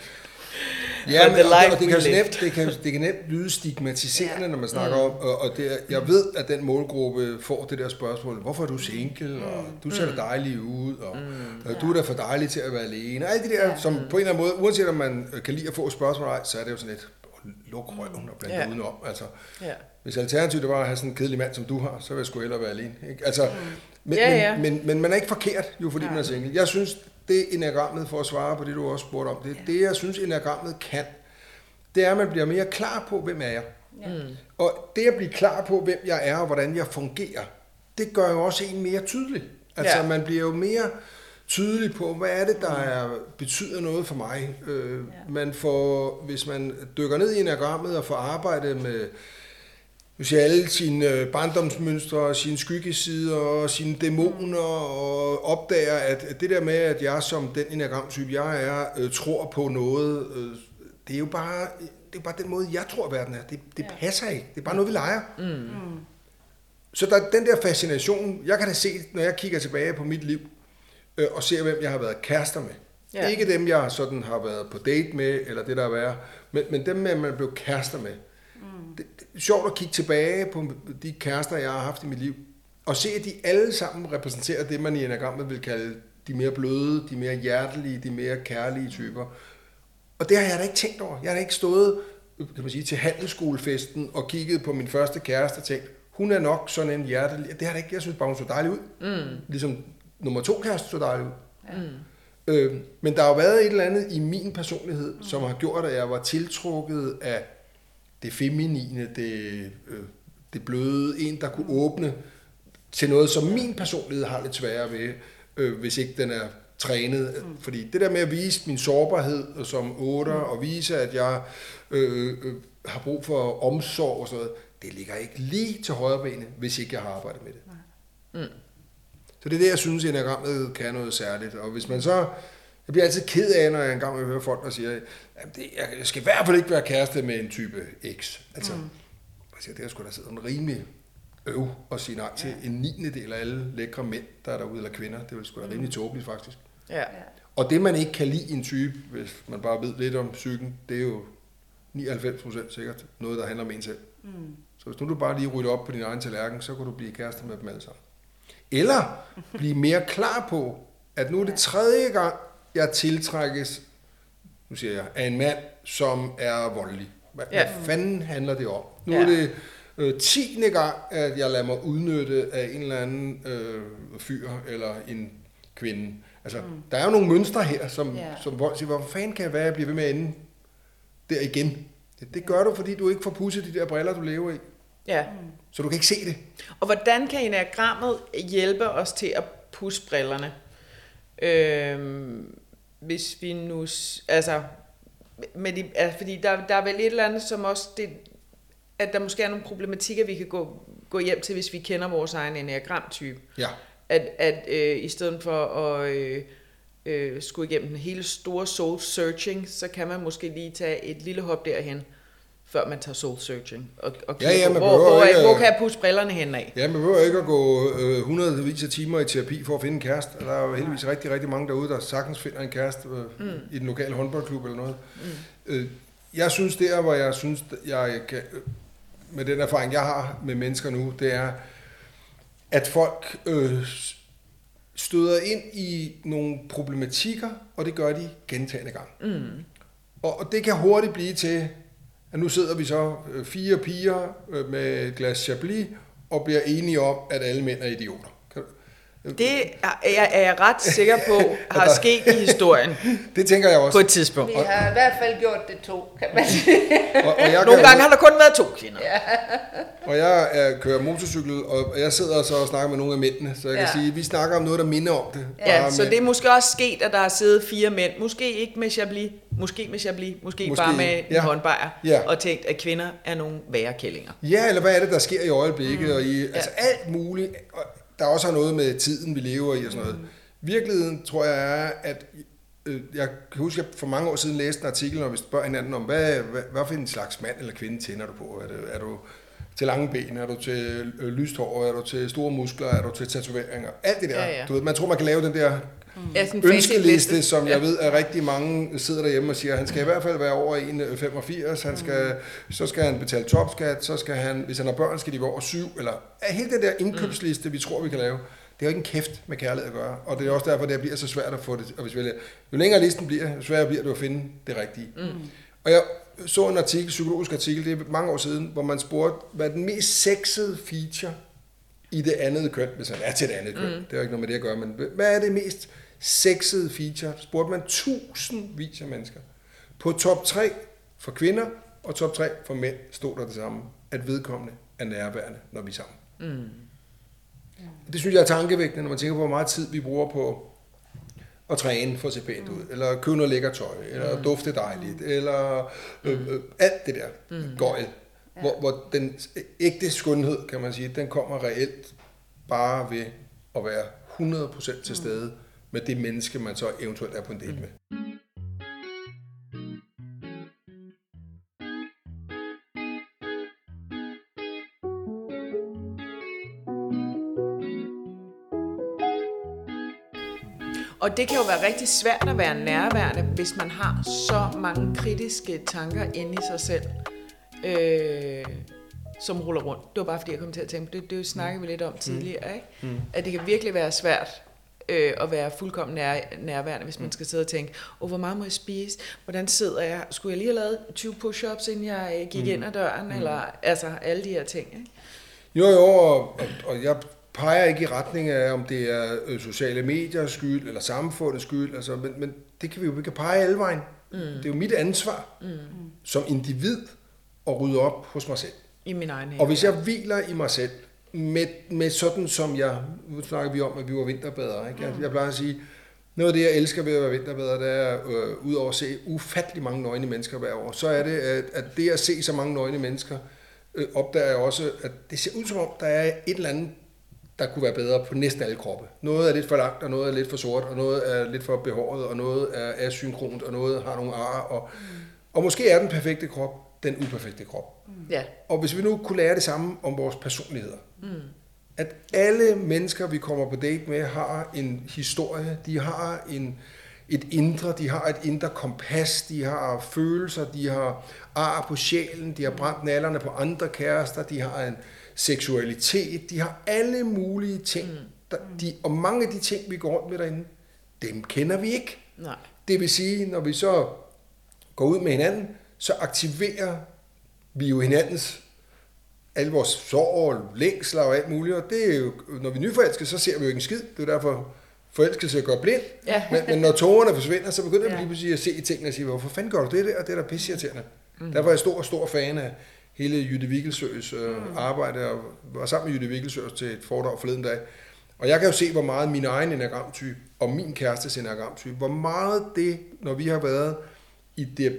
Ja, men, og, og det, kan nemt, det, kan, det kan nemt lyde stigmatiserende, yeah. når man snakker mm. om, og, og det, jeg ved, at den målgruppe får det der spørgsmål, hvorfor er du single, mm. og du ser mm. da dejlig ud, og, mm. og du er da for dejlig til at være alene, og alt det der, yeah. som mm. på en eller anden måde, uanset om man kan lide at få spørgsmål, så er det jo sådan lidt, luk røven og blande yeah. udenom, altså, yeah. hvis alternativet var at have sådan en kedelig mand, som du har, så vil jeg sgu hellere være alene, ikke? Altså, mm. men, yeah, yeah. Men, men, men man er ikke forkert, jo, fordi yeah. man er single. Jeg synes, det enagrammet, for at svare på det, du også spurgte om, det, ja. Det jeg synes, enagrammet kan, det er, at man bliver mere klar på, hvem er jeg. Ja. Mm. Og det at blive klar på, hvem jeg er, og hvordan jeg fungerer, det gør jo også en mere tydelig. Altså, ja. Man bliver jo mere tydelig på, hvad er det, der er, betyder noget for mig. Øh, ja. Man får, hvis man dykker ned i enagrammet og får arbejde med hvis jeg alle sine barndomsmønstre, sine skyggesider og sine dæmoner, og opdager, at det der med, at jeg som den enagramtype, jeg er, øh, tror på noget, øh, det er jo bare, det er bare den måde, jeg tror, verden er. Det, det ja. Passer ikke. Det er bare noget, vi leger. Mm. Mm. Så der er den der fascination, jeg kan da se, når jeg kigger tilbage på mit liv, øh, og ser, hvem jeg har været kærester med. Ja. Ikke dem, jeg sådan har været på date med, eller det der er værre, men, men dem, man blev kærester med. Det er sjovt at kigge tilbage på de kærester, jeg har haft i mit liv, og se, at de alle sammen repræsenterer det, man i enagrammet vil kalde de mere bløde, de mere hjertelige, de mere kærlige typer. Og det har jeg da ikke tænkt over. Jeg har da ikke stået, kan man sige, til handelsskolefesten og kigget på min første kæreste og tænkt, hun er nok sådan en hjertelig. Det har jeg da ikke. Jeg synes bare, hun så dejlig ud. Mm. Ligesom nummer to kæreste så dejlig ud. Mm. Øh, men der har jo været et eller andet i min personlighed, mm. som har gjort, at jeg var tiltrukket af det feminine, det, øh, det bløde, en der kunne åbne til noget, som min personlighed har lidt sværere ved, øh, hvis ikke den er trænet. Mm. Fordi det der med at vise min sårbarhed som otter, mm. og vise, at jeg øh, øh, har brug for omsorg og sådan noget, det ligger ikke lige til højre benet, hvis ikke jeg har arbejdet med det. Mm. Så det er det, jeg synes, enagrammet kan noget særligt. Og hvis man så... Jeg bliver altid ked af, når jeg engang hører folk, der siger, at jeg skal i hvert fald ikke være kæreste med en type X. Altså, mm. siger, det er sgu da sidde en rimelig øv og sige nej til ja. En niende del af alle lækre mænd, der er derude, eller kvinder. Det er sgu da mm. rimelig tåbeligt, faktisk. Ja. Og det, man ikke kan lide en type, hvis man bare ved lidt om psyken, det er jo nioghalvfems procent sikkert noget, der handler om en selv. Mm. Så hvis nu du bare lige rydder op på din egen tallerken, så kan du blive kæreste med dem alle sammen. Eller blive mere klar på, at nu er det tredje gang, jeg tiltrækkes, nu siger jeg, af en mand, som er voldelig. Hvad ja. Fanden handler det om? Nu ja. Er det øh, tiende gang, at jeg lader mig udnytte af en eller anden øh, fyr eller en kvinde. Altså, mm. der er jo nogle mønstre her, som, ja. Som vold siger, hvor fanden kan jeg være, jeg bliver ved med at ende der igen? Det, det gør du, fordi du ikke får pudset de der briller, du lever i. Ja. Så du kan ikke se det. Og hvordan kan enagrammet hjælpe os til at pudse brillerne? Øhm, hvis vi nu altså, med de, altså fordi der, der er vel et eller andet som også det, at der måske er nogle problematikker vi kan gå, gå hjem til, hvis vi kender vores egen enagramtype, ja. At, at øh, i stedet for at øh, øh, skulle igennem den hele store soul-searching, så kan man måske lige tage et lille hop derhen, før man tager soul-searching, og, og kigger ja, ja, på, hvor, hvor, ikke, hvor kan jeg pusse brillerne henad? Ja, man behøver ikke at gå øh, hundredvis af timer i terapi for at finde en kæreste. Der er jo heldigvis rigtig, rigtig mange derude, der sagtens finder en kæreste øh, mm. i den lokale håndboldklub eller noget. Mm. Øh, jeg synes der, hvor jeg synes, jeg kan, øh, med den erfaring, jeg har med mennesker nu, det er, at folk øh, støder ind i nogle problematikker, og det gør de gentagne gange. Mm. Og, og det kan hurtigt blive til... Og nu sidder vi så fire piger med et glas Chablis og bliver enige om, at alle mænd er idioter. Det er jeg ret sikker på har sket i historien. Det tænker jeg også. På et tidspunkt. Vi har i hvert fald gjort det to, kan man sige. Og, og Nogle gange har der kun været to kvinder. Ja. Og jeg er, kører motorcykel, og jeg sidder så og snakker med nogle af mændene, så jeg ja. kan sige, at vi snakker om noget, der minder om det. Ja, så mænd. Det er måske også sket, at der har siddet fire mænd, måske ikke med Chablis, måske med Chablis, måske, måske bare med ja. en håndbajer, ja. og tænkt, at kvinder er nogle værre kællinger. Ja, eller hvad er det, der sker i øjeblikket? Mm. Og i, altså ja. alt muligt... Der også har noget med tiden, vi lever i og sådan noget. Virkeligheden, tror jeg, er, at øh, jeg kan huske, at jeg for mange år siden læste en artikel, når vi spørger hinanden om, hvad, hvad, hvad for en slags mand eller kvinde tænder du på? Er, det, er du til lange ben? Er du til øh, lyst hår? Er du til store muskler? Er du til tatoveringer? Alt det der. Ja, ja. Du ved, man tror, man kan lave den der mm. ønskeliste, som jeg ja. ved, at rigtig mange sidder derhjemme og siger, han skal i hvert fald være over en komma femogfirs, han skal, mm. så skal han betale topskat, så skal han, hvis han har børn, skal de være over syv, eller hele den der indkøbsliste, mm. vi tror, vi kan lave, det er jo ikke en kæft med kærlighed at gøre, og det er også derfor, det bliver så svært at få det, og hvis vi, jo længere listen bliver, jo sværere bliver det at finde det rigtige. Mm. Og jeg så en artikel, psykologisk artikel, det er mange år siden, hvor man spurgte, hvad den mest sexede feature i det andet køn, hvis han er til det andet køn, mm. det er ikke noget med det at gøre, men hvad er det mest sexede feature, spurgte man tusindvis af mennesker. På top tre for kvinder og top tre for mænd stod der det samme, at vedkommende er nærværende, når vi er sammen. Mm. Ja. Det synes jeg er tankevækkende, når man tænker på, hvor meget tid vi bruger på at træne for at se pænt mm. ud, eller købe noget lækker tøj, eller mm. dufte dejligt, mm. eller øh, øh, alt det der mm. gøjl. Ja. Hvor, hvor den ægte skønhed, kan man sige, den kommer reelt bare ved at være hundrede procent til stede mm. med det menneske, man så eventuelt er på en date mm. med. Og det kan jo være rigtig svært at være nærværende, hvis man har så mange kritiske tanker inde i sig selv. Øh, som ruller rundt. Det var bare fordi jeg kom til at tænke på det, det snakkede vi lidt om tidligere, ikke? Mm. At det kan virkelig være svært øh, at være fuldkommen nær, nærværende, hvis mm. man skal sidde og tænke, oh, hvor meget må jeg spise? Hvordan sidder jeg? Skulle jeg lige have lavet tyve push-ups, inden jeg gik mm. ind ad døren? Mm. Eller altså alle de her ting, ikke? Jo, jo, og, og jeg peger ikke i retning af, om det er sociale mediers skyld, eller samfundets skyld, altså, men, men det kan vi jo ikke pege alle vejen. Mm. Det er jo mit ansvar mm. som individ, og rydde op hos mig selv. I min egen hænder. Og hvis jeg hviler i mig selv, med, med sådan som jeg, nu snakker vi om, at vi var vinterbadere, ikke? Jeg, jeg plejer at sige, noget af det, jeg elsker ved at være vinterbadere, det er, øh, ud over at se ufattelig mange nøgne mennesker hver år, så er det, at, at det at se så mange nøgne mennesker, øh, opdager jeg også, at det ser ud som om, der er et eller andet, der kunne være bedre på næsten alle kroppe. Noget er lidt for langt, og noget er lidt for sort, og noget er lidt for behåret, og noget er asynkront, og noget har nogle ar, og, og måske er den perfekte krop, den uperfekte krop. Mm. Yeah. Og hvis vi nu kunne lære det samme om vores personligheder, mm. at alle mennesker, vi kommer på date med, har en historie, de har en, et indre, de har et indre kompas, de har følelser, de har ar på sjælen, de har brændt nallerne på andre kærester, de har en seksualitet, de har alle mulige ting. Mm. Der, de, og mange af de ting, vi går rundt med derinde, dem kender vi ikke. Nej. Det vil sige, når vi så går ud med hinanden, så aktiverer vi jo hinandens, alle vores sorg, længsler og alt muligt, og det er jo, når vi er nyforelskede, så ser vi jo ikke en skid, det er derfor forelskelse gør blind, ja. men, men når tårerne forsvinder, så begynder vi ja. lige pludselig at se tingene og sige, hvorfor fanden gør du det der, og det er da pisseirriterende. Mm. Der var jeg stor, stor fan af hele Jytte Vigelsøs øh, mm. arbejde, og var sammen med Jytte Vigelsøs til et foredrag forleden dag, og jeg kan jo se, hvor meget min egen enagramtype og min kærestes enagramtype, hvor meget det, når vi har været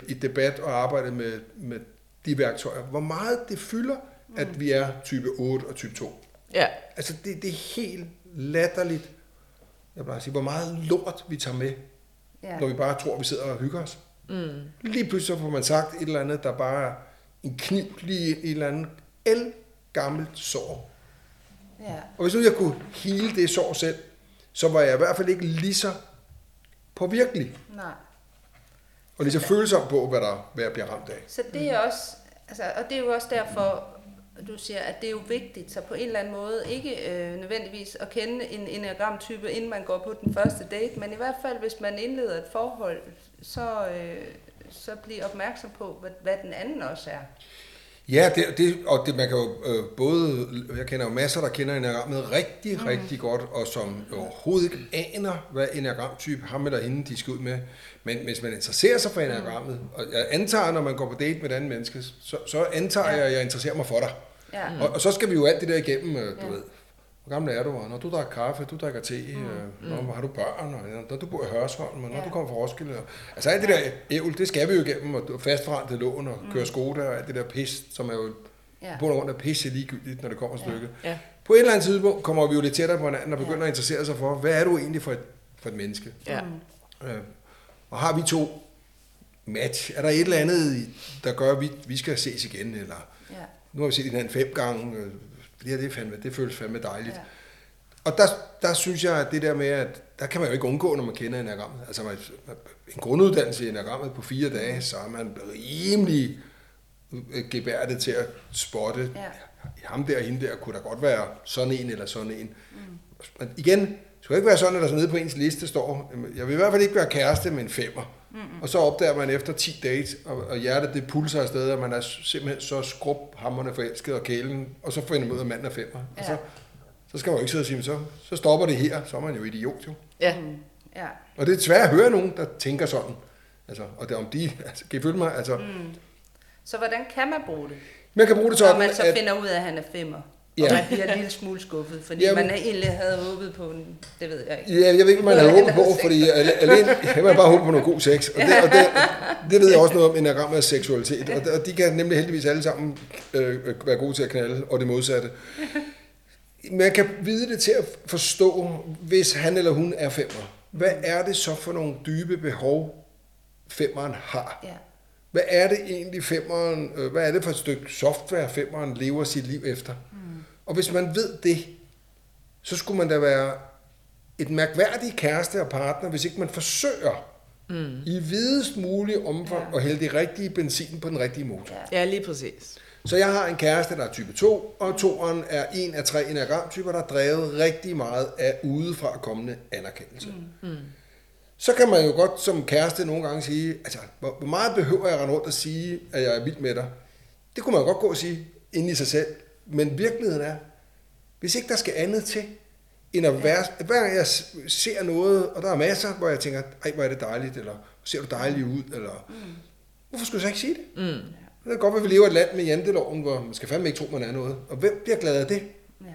i debat og arbejde med, med de værktøjer, hvor meget det fylder, mm. at vi er type otte og type to. Ja. Altså det, det er helt latterligt, jeg plejer at sige, hvor meget lort vi tager med ja. Når vi bare tror, at vi sidder og hygger os. Mm. Lige pludselig så får man sagt et eller andet, der bare en kniv lige et eller andet ældgammelt sår. Ja. Og hvis nu jeg kunne hele det sår selv, så var jeg i hvert fald ikke lige så påvirkelig. Nej. Og lige så følsom på, hvad, der, hvad jeg bliver ramt af. Så det er også, altså, og det er jo også derfor, du siger, at det er jo vigtigt, så på en eller anden måde, ikke øh, nødvendigvis at kende en enneagramtype, inden man går på den første date, men i hvert fald, hvis man indleder et forhold, så, øh, så bliver opmærksom på, hvad, hvad den anden også er. Ja, det, det, og det, man kan jo øh, både, jeg kender jo masser, der kender enneagrammet rigtig, mm. rigtig godt, og som overhovedet ikke aner, hvad enneagramtype ham eller hende, de skal ud med. Men hvis man interesserer sig for enneagrammet, mm. og jeg antager, når man går på date med et andet menneske, så, så antager ja. jeg, at jeg interesserer mig for dig. Ja. Mm. Og, og så skal vi jo alt det der igennem, du ja. ved. Hvor gammel er du? Når du drikker kaffe, du drikker te, mm. når har du børn, og når du bor i Hørsholm, og når ja. du kommer fra Roskilde. Og, altså alt det der ævl, det skal vi jo igennem, og fastforrentet lån, og mm. køre Skoda, og alt det der pis, som er jo ja. på grund af pisse ligegyldigt, når det kommer stykket. Ja. Ja. På et eller andet tidspunkt kommer vi jo lidt tættere på hinanden, og begynder ja. at interessere sig for, hvad er du egentlig for et, for et menneske? Ja. Ja. Og har vi to match? Er der et eller andet, der gør, at vi, vi skal ses igen, eller... Ja. Nu har vi set hinanden fem gange, det her, det, fandme, det føles fandme dejligt. Ja. Og der, der synes jeg, at det der med, at der kan man jo ikke undgå, når man kender enneagrammet. Altså man, en grunduddannelse i enneagrammet på fire dage, så er man rimelig gebærdet til at spotte ja. ham der og hende der, kunne der godt være sådan en eller sådan en. Mm. Men igen, det skal ikke være sådan, at der så nede på ens liste står, jeg vil i hvert fald ikke være kæreste med en femmer. Mm-hmm. Og så opdager man efter ti dates, og, og hjertet det pulser afsted, og man er simpelthen så skrubhammerne forelsket og kælen, og så finder man ud af manden er femmer. Ja. Og så, så skal man jo ikke sidde og sige, så, så stopper det her, så er man jo idiot jo. Ja. Mm. Ja. Og det er svært at høre nogen, der tænker sådan. Altså, og det er om de, altså, kan I følge mig? Altså, mm. Så hvordan kan man bruge det? Man kan bruge det sådan, at... Når man så finder at, ud af, at han er femmer. Ja. Og man bliver en lille smule skuffet, fordi jamen, man egentlig havde håbet på en, det ved jeg ikke. Ja, jeg ved ikke, man havde håbet på, fordi alene kan man bare håbe på noget god sex. Og det, og det, det ved jeg også noget om, enneagrammet er seksualitet. Og, og de kan nemlig heldigvis alle sammen øh, være gode til at knalde, og det modsatte. Man kan vide det til at forstå, hvis han eller hun er femmer. Hvad er det så for nogle dybe behov, femmeren har? Ja. Hvad er det egentlig femmeren, øh, hvad er det for et stykke software, femmeren lever sit liv efter? Og hvis man ved det, så skulle man da være et mærkværdigt kæreste og partner, hvis ikke man forsøger mm. i videst mulig omfang ja. at hælde det rigtige benzin på den rigtige motor. Ja, lige præcis. Så jeg har en kæreste, der er type to, og toeren er en af tre enneagramtyper, der er drevet rigtig meget af udefra kommende anerkendelse. Mm. Mm. Så kan man jo godt som kæreste nogle gange sige, altså, hvor meget behøver jeg rende rundt at sige, at jeg er vild med dig? Det kunne man godt gå og sige inde i sig selv. Men virkeligheden er, hvis ikke der skal andet til, end at være, hver gang jeg ser noget, og der er masser, hvor jeg tænker, ej, hvor er det dejligt, eller ser du dejlig ud, eller mm. hvorfor skulle du så ikke sige det? Mm. Det er godt, at vi lever i et land med janteloven, hvor man skal fandme ikke tro, man er noget. Og hvem bliver glad af det? Ja.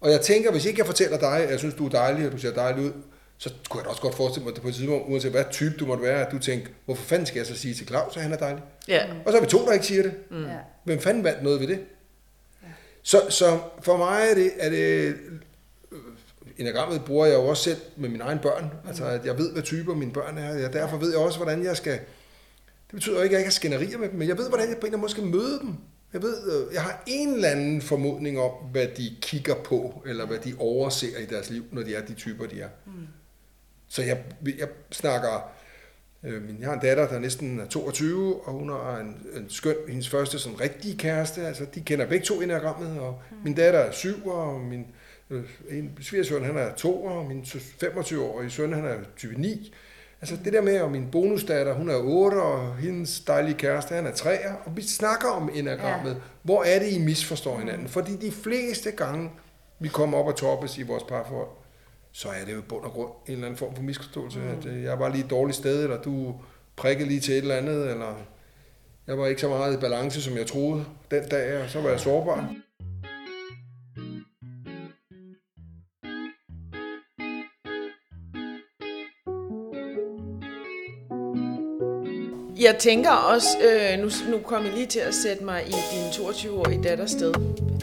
Og jeg tænker, hvis ikke jeg fortæller dig, at jeg synes, du er dejlig, og du ser dejlig ud, så kunne jeg da også godt forestille mig, at det på et tidspunkt, uanset hvad type du måtte være, at du tænker, hvorfor fanden skal jeg så sige til Claus, at han er dejlig? Ja. Og så er vi to, der ikke siger det. Mm. Hvem fanden vandt noget ved det? Så, så for mig er det, er det enagrammet bruger jeg jo også selv med mine egne børn. Altså, at jeg ved, hvad typer mine børn er, og derfor ved jeg også, hvordan jeg skal... Det betyder jo ikke, at jeg ikke har skænderier med dem, men jeg ved, hvordan jeg på en eller anden måde skal møde dem. Jeg ved, jeg har en eller anden formodning om, hvad de kigger på, eller hvad de overser i deres liv, når de er de typer, de er. Mm. Så jeg, jeg snakker... Jeg har en datter, der næsten er toogtyve, og hun har en, en skøn, hendes første sådan rigtige kæreste. Altså, de kender begge to enagrammet, og mm. min datter er syv, og min øh, svigersøn, han er to, og min femogtyve-årige søn, han er tyve-ni. Altså mm. det der med, og min bonusdatter, hun er otte, og hendes dejlige kæreste, han er tre, og vi snakker om enagrammet. Ja. Hvor er det, I misforstår hinanden? Fordi de fleste gange, vi kommer op og toppes i vores parforhold, så er det jo bund og grund en eller anden form for misforståelse. Mm. At jeg var lige et dårligt sted, eller du prikkede lige til et eller andet, eller jeg var ikke så meget i balance, som jeg troede den dag, og så var jeg sårbar. Jeg tænker også, øh, nu, nu kom jeg lige til at sætte mig i din toogtyve-årige datters sted.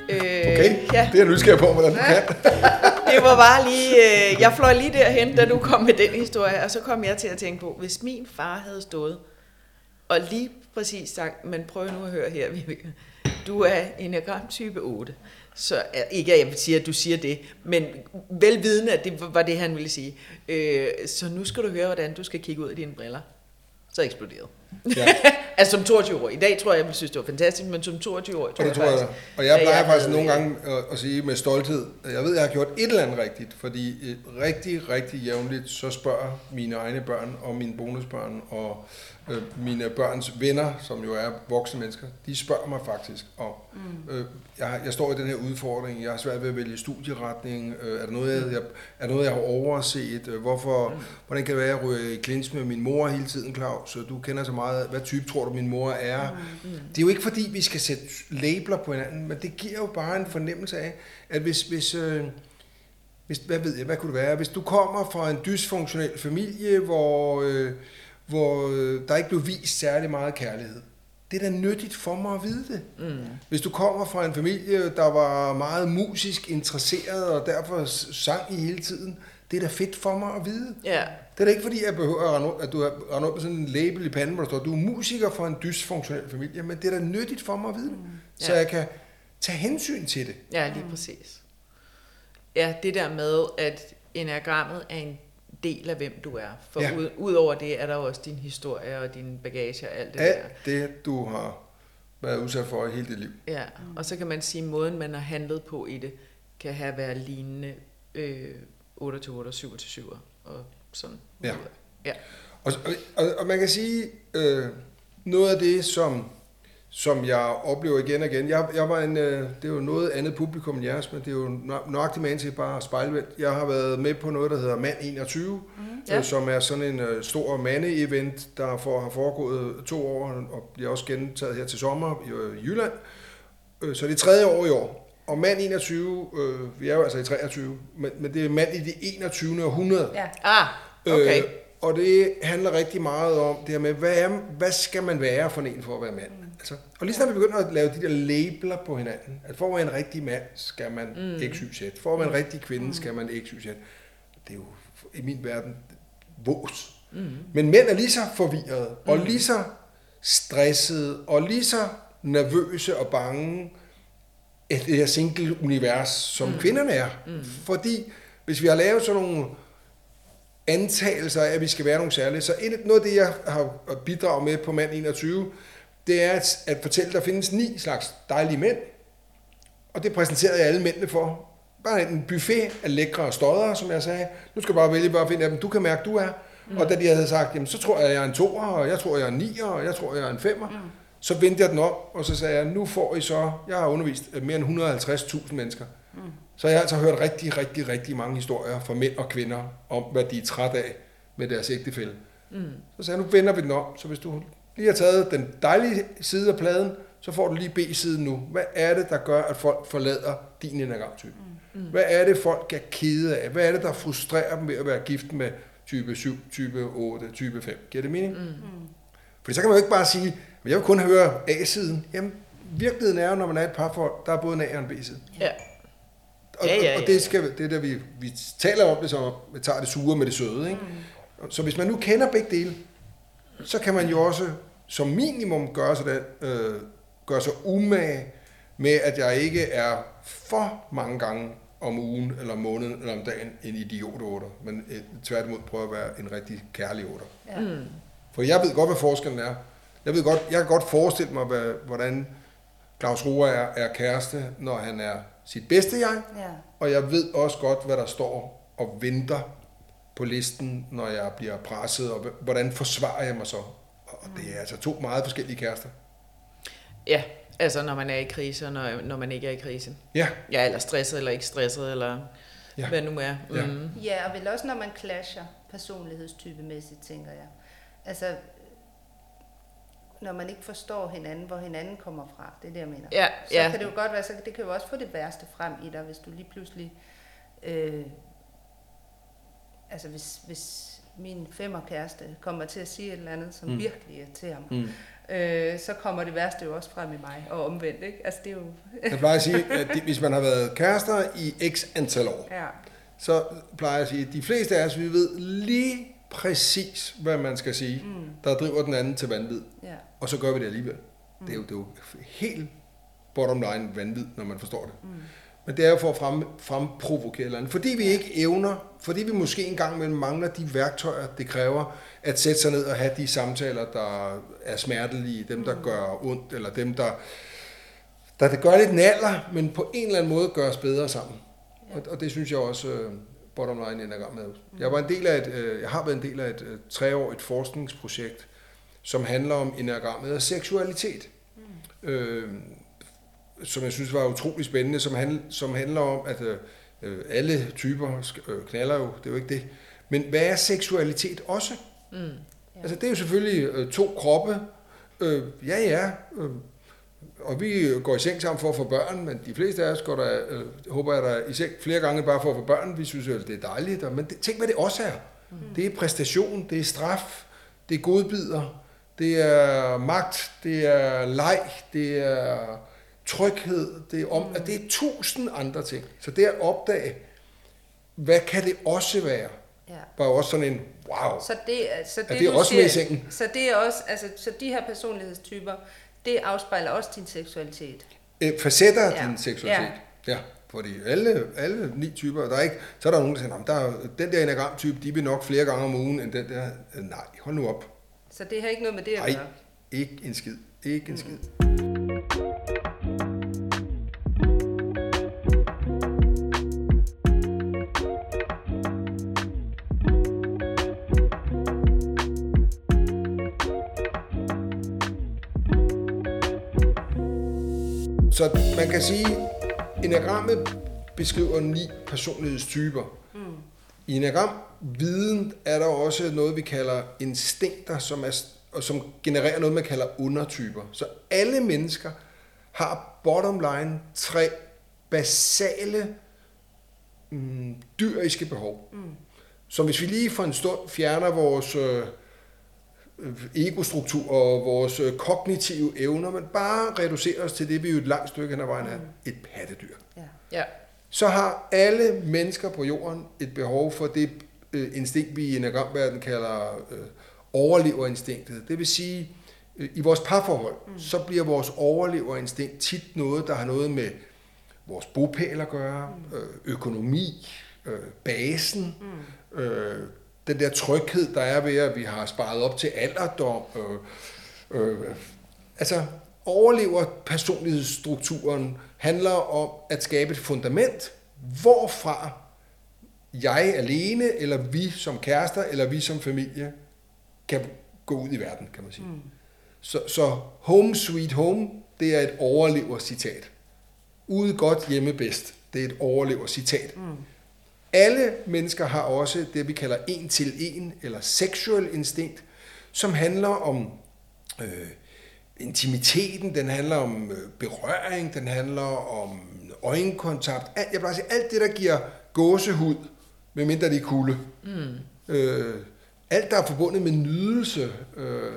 Øh, okay, ja. Det er jeg nysgerrig på, hvordan du kan. det var bare lige, øh, jeg fløj lige derhen, da du kom med den historie, og så kom jeg til at tænke på, hvis min far havde stået og lige præcis sagt, men prøv nu at høre her, Vibeke, du er enneagram type otte. Så ikke at jeg siger, at du siger det, men velvidende, at det var det, han ville sige. Øh, så nu skal du høre, hvordan du skal kigge ud i dine briller. Så eksploderede. Ja. Altså som toogtyve-årig. I dag tror jeg, jeg ville synes, det var fantastisk, men som toogtyve-årig tror jeg, tror jeg faktisk. Jeg. Og jeg plejer jeg faktisk nogle gange at, at sige med stolthed, at jeg ved, at jeg har gjort et eller andet rigtigt, fordi rigtig, rigtig jævnligt, så spørger mine egne børn og mine bonusbørn og øh, mine børns venner, som jo er voksne mennesker, de spørger mig faktisk om. Mm. Øh, jeg, jeg står i den her udfordring, jeg har svært ved at vælge studieretning, øh, er der noget, jeg, er noget, jeg har overset, øh, hvorfor, mm. hvordan kan det være, at jeg ryger i clinch med min mor hele tiden, Claus, du kender så meget, hvad type tror du, min mor er? Mm. Det er jo ikke fordi, vi skal sætte labler på hinanden, men det giver jo bare en fornemmelse af, at hvis, hvis, øh, hvis hvad ved jeg, hvad kunne det være, hvis du kommer fra en dysfunktionel familie, hvor, øh, hvor der ikke blev vist særlig meget kærlighed, det er da nyttigt for mig at vide det. Mm. Hvis du kommer fra en familie, der var meget musisk interesseret, og derfor sang I hele tiden, det er da fedt for mig at vide. Yeah. Det er da ikke fordi, jeg behøver, at du har rendt op med sådan en label i panden, hvor der står, du er musiker fra en dysfunktionel familie, men det er da nyttigt for mig at vide det, mm. så yeah. jeg kan tage hensyn til det. Ja, lige præcis. Ja, det der med, at enagrammet er en del af, hvem du er. For ja. ud, ud over det, er der også din historie og din bagage og alt det ja, der. Det, du har været udsat for i hele dit liv. Ja, mm. og så kan man sige, at måden, man har handlet på i det, kan have været lignende øh, otte til otte, syv til syv og sådan. Ja. ja. Og, og, og man kan sige, øh, noget af det, som, som jeg oplever igen og igen, jeg, jeg var en, øh, det er jo noget andet publikum end jeres, men det er jo nøjagtig man til bare spejlvendt. Jeg har været med på noget, der hedder Mand enogtyve, mm-hmm. ja. øh, som er sådan en øh, stor mande-event, der for, har foregået to år, og bliver også gentaget her til sommer i øh, Jylland. Øh, så det er tredje år i år. Og mand enogtyve, øh, vi er jo altså i treogtyve, men, men det er mand i det enogtyvende århundrede. Ja. Ah, okay. Øh, og det handler rigtig meget om det her med, hvad, er, hvad skal man være for en for at være mand? Mm. Altså, og lige snart vi begynder at lave de der labeler på hinanden, at for at være en rigtig mand, skal man mm. X Y Z. For at være en rigtig kvinde, mm. skal man X Y Z. Det er jo i min verden vås. Mm. Men mænd er lige så forvirrede, og lige så stressede, og lige så nervøse og bange, et det her single-univers, som mm. kvinderne er. Mm. Fordi hvis vi har lavet sådan nogle antagelser af, at vi skal være nogle særlige, så noget af det, jeg har bidraget med på Mand enogtyve, det er at fortælle, at der findes ni slags dejlige mænd. Og det præsenterede jeg alle mændene for. Bare en buffet af lækre stodder, som jeg sagde. Nu skal jeg bare vælge bare at finde af dem, du kan mærke, du er. Mm. Og da de havde sagt, jamen, så tror jeg, at jeg er en toer, og jeg tror, jeg er en nier, og jeg tror, at jeg er en femmer. Mm. Så vendte jeg den om, og så sagde jeg, nu får I så, jeg har undervist mere end et hundrede og halvtreds tusind mennesker. Mm. Så jeg har altså hørt rigtig, rigtig, rigtig mange historier fra mænd og kvinder, om hvad de er træt af med deres ægtefælle. Mm. Så sagde jeg, nu vender vi den om, så hvis du lige har taget den dejlige side af pladen, så får du lige B-siden nu. Hvad er det, der gør, at folk forlader din enagramtype? Mm. Hvad er det, folk er kede af? Hvad er det, der frustrerer dem ved at være gift med type syv, type otte, type fem? Giver det mening? Mm. Fordi så kan man jo ikke bare sige, men jeg vil kun høre A-siden. Jamen, virkeligheden er jo, når man er et parforhold, der er både en A- og en B-side. Ja. Og, ja, ja, ja. og det, skal, det er der, vi, vi taler om det, så vi tager det sure med det søde. Ikke? Mm. Så hvis man nu kender begge dele, så kan man jo også som minimum gøre sig, den, øh, gøre sig umage med, at jeg ikke er for mange gange om ugen, eller om måneden, eller om dagen en idiot-otter, men øh, tværtimod prøver at være en rigtig kærlig otter. Ja. Mm. For jeg ved godt, hvad forskellen er. Jeg ved godt, jeg kan godt forestille mig, hvad, hvordan Claus Roer er, er kæreste, når han er sit bedste jeg. Ja. Og jeg ved også godt, hvad der står og venter på listen, når jeg bliver presset, og hvordan forsvarer jeg mig så? Og det er altså to meget forskellige kærester. Ja, altså når man er i krise, og når, når man ikke er i krise. Ja. Ja, eller stresset, eller ikke stresset, eller ja. Hvad nu er. Ja. Mm. Ja, og vel også, når man clasher personlighedstypemæssigt, tænker jeg. Altså, når man ikke forstår hinanden, hvor hinanden kommer fra, det er det, jeg mener. Ja, så ja. Kan det jo godt være, så det kan jo også få det værste frem i dig, hvis du lige pludselig, øh, altså hvis, hvis min femmerkæreste kommer til at sige et eller andet, som mm. virkelig irriterer mig, mm. øh, så kommer det værste jo også frem i mig, og omvendt, ikke? Altså det er jo... Jeg plejer at sige, at hvis man har været kærester i x antal år, ja. så plejer jeg at sige, at de fleste af os, vi ved lige præcis, hvad man skal sige, mm. der driver den anden til vanvid. Yeah. Og så gør vi det alligevel. Mm. Det, er jo, det er jo helt bottom line vanvid, når man forstår det. Mm. Men det er jo for at frem, fremprovokere eller andet. Fordi vi ikke evner, fordi vi måske engang mellem mangler de værktøjer, det kræver at sætte sig ned og have de samtaler, der er smertelige, dem der gør ondt, eller dem der, der det gør lidt naller, men på en eller anden måde gør os bedre sammen. Ja. Og, og det synes jeg også, uh, bottom line ender gang med. Jeg, var en del af et, uh, jeg har været en del af et uh, treårigt forskningsprojekt, som handler om enagrammet og seksualitet. Mm. Uh, som jeg synes var utrolig spændende, som, handl, som handler om, at øh, alle typer øh, knaller jo, det er jo ikke det. Men hvad er seksualitet også? Mm, yeah. Altså det er jo selvfølgelig øh, to kroppe, øh, ja ja, øh, og vi går i seng sammen for at få børn, men de fleste af os går der, øh, håber jeg der i seng flere gange bare for at få børn, vi synes jo, det er dejligt, og, men det, tænk hvad det også er. Mm. Det er præstation, det er straf, det er godbidder, det er magt, det er leg, det er tryghed, det er om, mm. og det er tusind andre ting. Så det at opdage, hvad kan det også være, ja. var også sådan en, wow, så det, så det, er det også siger, med i sengen? Så, det er også, altså, så de her personlighedstyper, det afspejler også din seksualitet? Øh, facetter ja. din seksualitet, ja. ja. Fordi alle, alle ni typer, der er ikke, så er der nogen, der siger, der er, den der enagramtype, de vil nok flere gange om ugen, end den der, nej, hold nu op. Så det har ikke noget med det at gøre? Nej, ikke en skid, ikke en mm. skid. Så man kan sige, at enagrammet beskriver ni personlighedstyper. Mm. I enagramviden er der også noget, vi kalder instinkter, som, er, og som genererer noget, man kalder undertyper. Så alle mennesker har bottom line tre basale mm, dyriske behov. Mm. Som hvis vi lige for en stund fjerner vores øh, ego-struktur og vores kognitive evner, men bare reducerer os til det, vi jo et langt stykke hen ad vejen er, et pattedyr. Ja. Ja. Så har alle mennesker på jorden et behov for det øh, instinkt, vi i enagramverdenen kalder øh, overleverinstinktet. Det vil sige, øh, i vores parforhold, mm. så bliver vores overleverinstinkt tit noget, der har noget med vores bopæl at gøre, øh, økonomi, øh, basen, mm. øh, den der tryghed, der er ved, at vi har sparet op til alderdom. Øh, øh, altså, overlever personlighedsstrukturen handler om at skabe et fundament, hvorfra jeg alene, eller vi som kærester, eller vi som familie, kan gå ud i verden, kan man sige. Mm. Så, så home sweet home, det er et overlever-citat. Ude godt, hjemme bedst. Det er et overlever-citat. Mm. Alle mennesker har også det, vi kalder en til en, eller sexual instinkt, som handler om øh, intimiteten, den handler om øh, berøring, den handler om øjenkontakt. Alt, jeg plejer at sige, alt det, der giver gåsehud, medmindre det er kulde. Mm. Øh, alt, der er forbundet med nydelse, øh,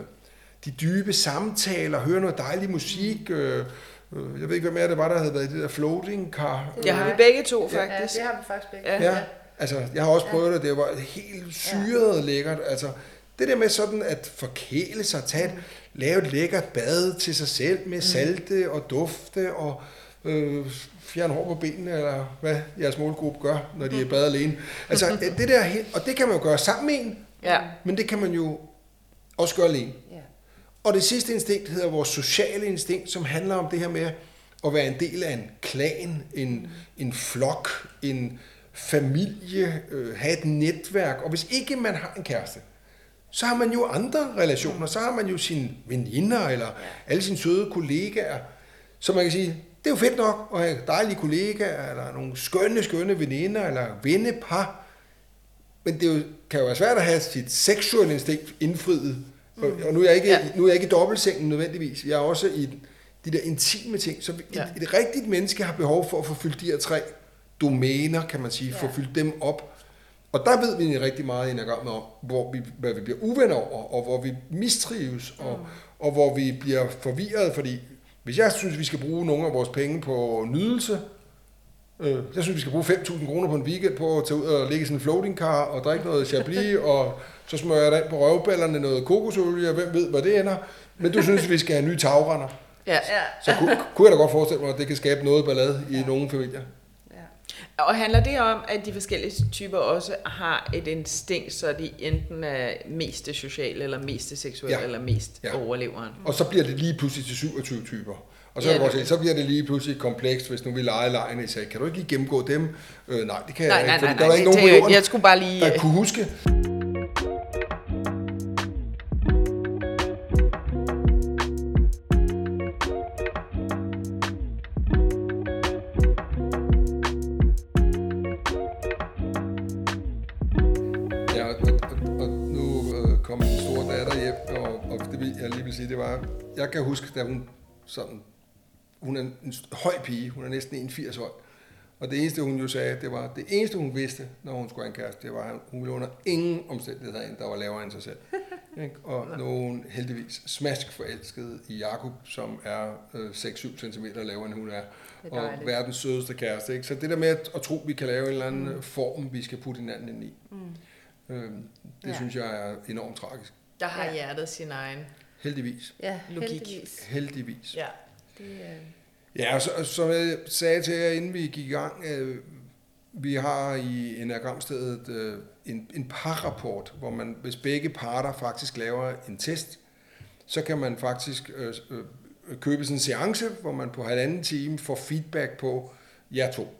de dybe samtaler, høre noget dejlig musik, øh, jeg ved ikke, hvem mere det var, der havde været i det der floating car. Jeg har vi begge to, faktisk. Ja, det har vi faktisk begge. Ja. Ja. Altså, jeg har også prøvet det, det var helt syret ja. lækkert. Altså, det der med sådan at forkæle sig, tage et, lave et lækkert bad til sig selv med salte og dufte og øh, fjerne hår på benene, eller hvad jeres målgruppe gør, når de er i bad alene. Altså, det der helt, og det kan man jo gøre sammen med en, ja. men det kan man jo også gøre alene. Og det sidste instinkt hedder vores sociale instinkt, som handler om det her med at være en del af en klan, en, en flok, en familie, øh, have et netværk. Og hvis ikke man har en kæreste, så har man jo andre relationer. Så har man jo sine veninder eller alle sine søde kollegaer. Så man kan sige, det er jo fedt nok at have dejlige kollegaer eller nogle skønne, skønne veninder eller vennepar. Men det kan jo være svært at have sit seksuelle instinkt indfriet. Mm. Og nu er jeg ikke, ja. nu er jeg ikke i dobbeltsengen nødvendigvis. Jeg er også i de der intime ting. Så et, ja. et rigtigt menneske har behov for at få fyldt de her tre domæner, kan man sige. Ja. Få fyldt dem op. Og der ved vi rigtig meget i enagrammet om, hvor vi, hvad vi bliver uvenner over, og hvor vi mistrives, mm. og, og hvor vi bliver forvirret. Fordi hvis jeg synes, vi skal bruge nogle af vores penge på nydelse, Jeg synes, vi skal bruge fem tusind kroner på en weekend på at tage ud og ligge i sådan en floating car og drikke noget Chablis, og så smører jeg ind på røvballerne noget kokosolie, og hvem ved, hvad det ender. Men du synes, vi skal have nye tagrender. Ja, ja. Så kunne, kunne jeg da godt forestille mig, at det kan skabe noget ballade i ja. nogle familier. Ja. Og handler det om, at de forskellige typer også har et instinkt, så de enten er mest det sociale, eller mest det seksuelle, ja. eller mest ja. overleveren? Og så bliver det lige pludselig til syvogtyve typer. Og så, ja, det. Sige, så bliver det lige pludselig komplekst, hvis nu vi leger lejene i sag. Kan du ikke lige gennemgå dem? Øh, nej, det kan nej, jeg nej, ikke, for der er ikke nogen på jorden, jeg skulle bare lige... der kunne huske. Ja, og, og nu kom min store datter hjem, og, og det jeg lige vil sige, det var... Jeg kan huske, da hun sådan... Hun er en høj pige, hun er næsten enogfirs høj. Og det eneste, hun jo sagde, det var, det eneste, hun vidste, når hun skulle have en kæreste, det var, at hun ville under ingen omstændigheder en, der var lavere end sig selv. Og nu er hun heldigvis smask forelsket i Jakob, som er øh, seks syv centimeter lavere, end hun er. Og verdens sødeste kæreste. Ikke? Så det der med at, at tro, vi kan lave en eller anden mm. form, vi skal putte hinanden ind i, mm. øhm, det ja. synes jeg er enormt tragisk. Der har ja. hjertet sin egen heldigvis. Ja, logik. Heldigvis. heldigvis. Ja. Ja, så, som jeg sagde til jer, inden vi gik i gang, øh, vi har i Enagramstedet øh, en, en parrapport, hvor man, hvis begge parter faktisk laver en test, så kan man faktisk øh, øh, købe sådan en seance, hvor man på halvanden time får feedback på jer to.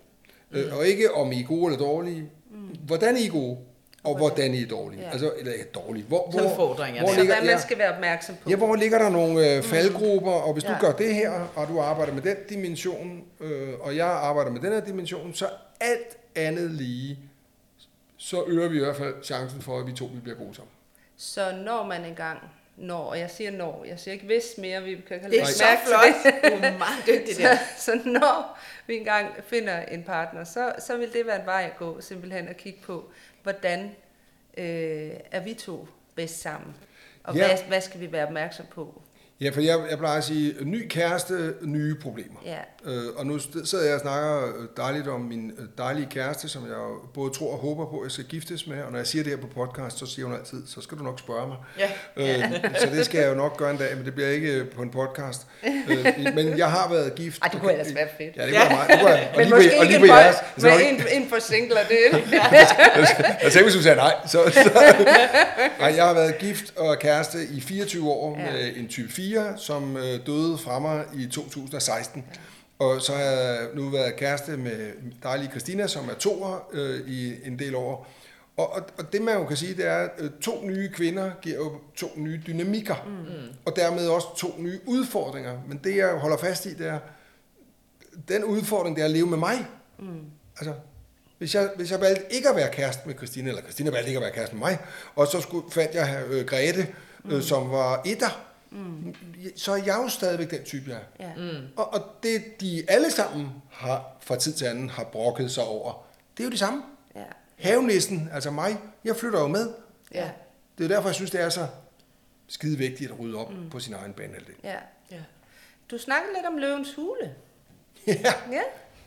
Mm. Øh, og ikke om I er gode eller dårlige, mm. hvordan I er gode. Og hvordan I er dårlige. Ja. Altså, eller dårlige. Hvor, hvor, hvor ligger, hvad man skal være opmærksom på. Ja, hvor ligger der nogle øh, faldgrupper, og hvis ja. du gør det her, og du arbejder med den dimension, øh, og jeg arbejder med den her dimension, så alt andet lige, så øger vi i hvert fald chancen for, at vi to vi bliver gode sammen. Så når man engang når, og jeg siger når, jeg siger ikke hvis mere, vi kan lade mærke til det. Det er meget dygtigt der. Så, så når vi engang finder en partner, så, så vil det være en vej at gå, simpelthen at kigge på, hvordan øh, er vi to bedst sammen? Og ja. hvad, hvad skal vi være opmærksom på? Ja, for jeg, jeg plejer at sige, ny kæreste, nye problemer. Ja. Øh, og nu sidder jeg og snakker dejligt om min dejlige kæreste, som jeg både tror og håber på, at jeg skal giftes med. Og når jeg siger det her på podcast, så siger hun altid, så skal du nok spørge mig. Ja. Øh, så det skal jeg jo nok gøre en dag, men det bliver ikke på en podcast. Øh, men jeg har været gift. Ej, det kunne ellers være fedt. Ja, det kunne ja. meget. Det kunne jeg. Og men lige måske på, og lige ikke på en, en, en for singler, det er det. Jeg tænkte, hvis du sagde nej. Så, så. Nej, jeg har været gift og kæreste i fireogtyve år ja. med en type fire, som døde fra mig i to tusind og seksten. Ja. Og så har jeg nu været kæreste med dejlige Christina, som er toer øh, i en del år. Og, og, og det man jo kan sige, det er, at to nye kvinder giver jo to nye dynamikker. Mm. Og dermed også to nye udfordringer. Men det jeg holder fast i, det er, den udfordring, det er at leve med mig. Mm. Altså, Hvis jeg, hvis jeg valgte ikke at være kæreste med Christina, eller Christina valgte ikke at være kæreste med mig, og så skulle, fandt jeg øh, Grete, øh, mm. som var etter, Mm. så er jeg jo stadigvæk den type, jeg er. Ja. Mm. Og, og det, de alle sammen har, fra tid til anden har brokket sig over, det er jo det samme. Ja. Havenissen, altså mig, jeg flytter jo med. Ja. Det er derfor, jeg synes, det er så skide vigtigt at rydde op mm. på sin egen banehalvdel. Ja. Ja. Du snakkede lidt om Løvens Hule. Ja. Ja.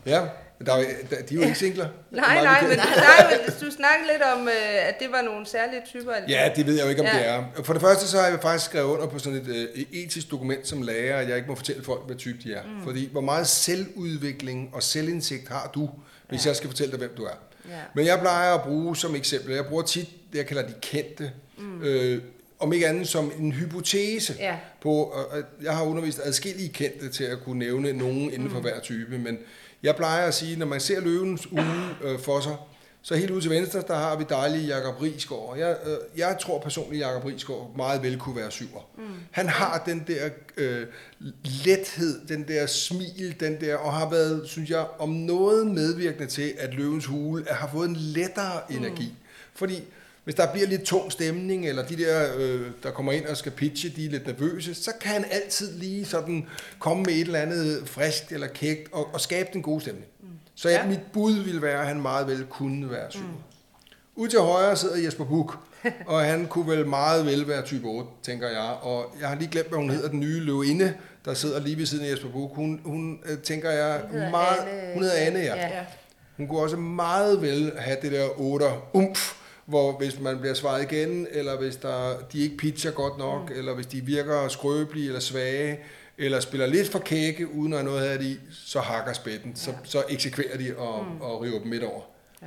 Ja. Der, der, de er jo ikke singler. Nej, nej, men, nej, men du snakkede lidt om, at det var nogle særlige typer. Ja, det ved jeg jo ikke, om ja. det er. For det første, så har jeg faktisk skrevet under på sådan et etisk dokument som lærer, at jeg ikke må fortælle folk, hvad type de er. Mm. Fordi, hvor meget selvudvikling og selvindsigt har du, hvis ja. jeg skal fortælle dig, hvem du er. Ja. Men jeg plejer at bruge som eksempel, jeg bruger tit det, jeg kalder de kendte, mm. øh, om ikke andet som en hypotese ja. på, jeg har undervist adskillige kendte til at kunne nævne nogen inden for mm. hver type, men jeg plejer at sige, når man ser Løvens Hule øh, for sig, så helt ude til venstre, der har vi dejlige Jakob Riisgaard. Jeg, øh, jeg tror personligt, at Jakob Riisgaard meget vel kunne være syver. Mm. Han har den der øh, lethed, den der smil, den der, og har været, synes jeg, om noget medvirkende til, at Løvens Hule har fået en lettere energi. Mm. Fordi hvis der bliver lidt tung stemning, eller de der, øh, der kommer ind og skal pitche, de er lidt nervøse, så kan han altid lige sådan komme med et eller andet friskt eller kægt, og, og skabe den gode stemning. Mm. Så ja. mit bud ville være, at han meget vel kunne være syg. Mm. Ud til højre sidder Jesper Buch, og han kunne vel meget vel være type otte, tænker jeg. Og jeg har lige glemt, hvad hun hedder, den nye løvinde, der sidder lige ved siden af Jesper Buch. Hun, hun tænker jeg hun hedder meget... Anne. Hun hedder Anne, ja. Ja. Hun kunne også meget vel have det der otter umf, hvor hvis man bliver svaret igen, eller hvis der, de ikke pitcher godt nok, mm. eller hvis de virker skrøbelige eller svage, eller spiller lidt for kække, uden at have noget af det i, så hakker spætten. Ja. Så, så eksekverer de og, mm. og river dem midt over. Ja.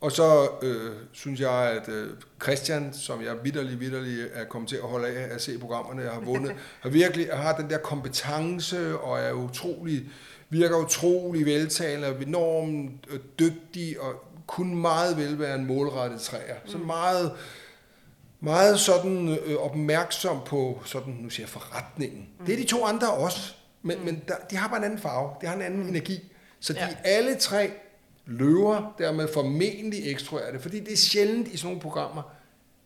Og så øh, synes jeg, at øh, Christian, som jeg vitterlig, vitterlig er kommet til at holde af at se programmerne, jeg har vundet, har virkelig har den der kompetence og er utrolig, virker utrolig veltalende og enormt dygtig og kunne meget vel være en målrettet træer. Mm. Så meget, meget sådan øh, opmærksom på sådan, nu siger jeg, forretningen. Mm. Det er de to andre også, men, mm. men der, de har bare en anden farve, de har en anden mm. energi. Så de ja. alle tre løver dermed formentlig ekstroverte, fordi det er sjældent i sådan nogle programmer,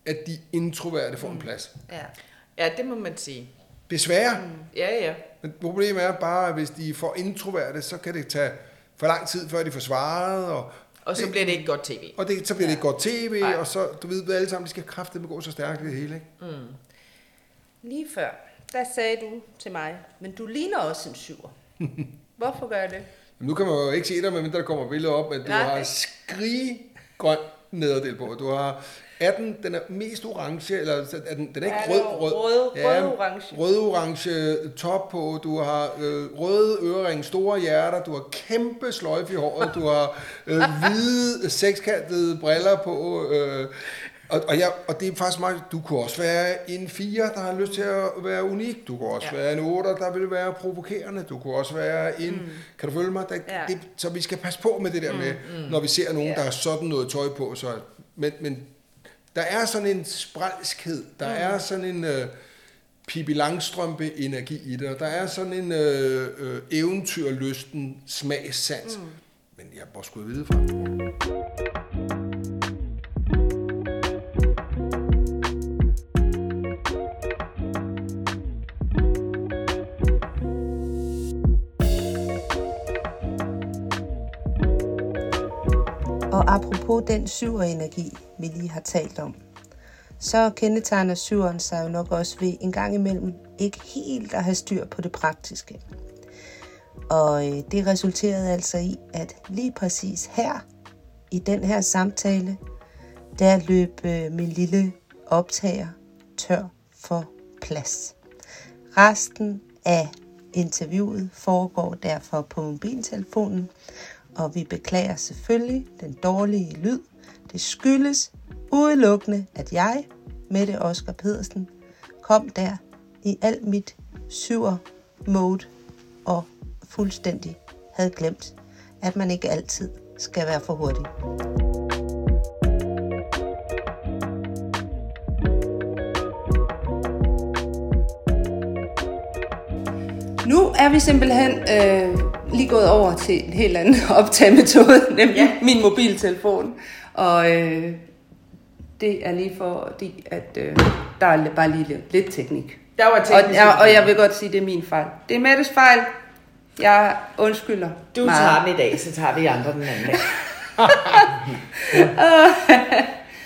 at de introverte får mm. en plads. Ja. ja, det må man sige. Desværre. Mm. Ja, ja. Men problemet er bare, at hvis de får introverte, så kan det tage for lang tid, før de får svaret, og og så bliver det ikke godt tv. Og det, så bliver ja. det ikke godt tv, nej. Og så, du ved, alle sammen, de skal kraftedeme gå så stærkt ved det hele, ikke? Mm. Lige før, der sagde du til mig, men du ligner også en syver. Hvorfor gør det? Jamen, nu kan man jo ikke se dig, men der kommer billeder op, at du nej. har skriggrøn nederdel på. Du har atten, den er mest orange, eller den, den er ikke ja, rød, rød, rød, ja, rød-orange. Rød-orange top på, du har øh, røde øreringe, store hjerter, du har kæmpe sløjfe i håret, du har øh, hvide, sekskantede briller på, øh, og, og, jeg, og det er faktisk meget, du kunne også være en fire, der har lyst til at være unik, du kunne også ja. være en otter, der vil være provokerende, du kunne også være en, mm. kan du følge mig, der, ja. det, så vi skal passe på med det der mm, med, mm. når vi ser nogen, yeah. der har sådan noget tøj på, så, men, men der er sådan en sprælskhed, der mm. er sådan en øh, Pippi Langstrømpe-energi i det, og der er sådan en øh, øh, eventyrlysten smagssans. Mm. Men jeg må sgu vide fra. Og apropos den syverenergi, vi lige har talt om, så kendetegner syveren sig jo nok også ved en gang imellem ikke helt at have styr på det praktiske. Og det resulterede altså i, at lige præcis her, i den her samtale, der løb min lille optager tør for plads. Resten af interviewet foregår derfor på mobiltelefonen, og vi beklager selvfølgelig den dårlige lyd. Det skyldes udelukkende, at jeg, Mette Oskar Pedersen, kom der i alt mit syver-mode og fuldstændig havde glemt, at man ikke altid skal være for hurtig. Nu er vi simpelthen øh, lige gået over til en helt anden optagemetode, nemlig ja. min mobiltelefon. Og øh, det er lige fordi, at øh, der er bare lige lidt teknik. Der var teknik. Og, og jeg vil godt sige, at det er min fejl. Det er Mettes fejl. Jeg undskylder. Du meget. Tager den i dag, så tager vi andre den anden dag.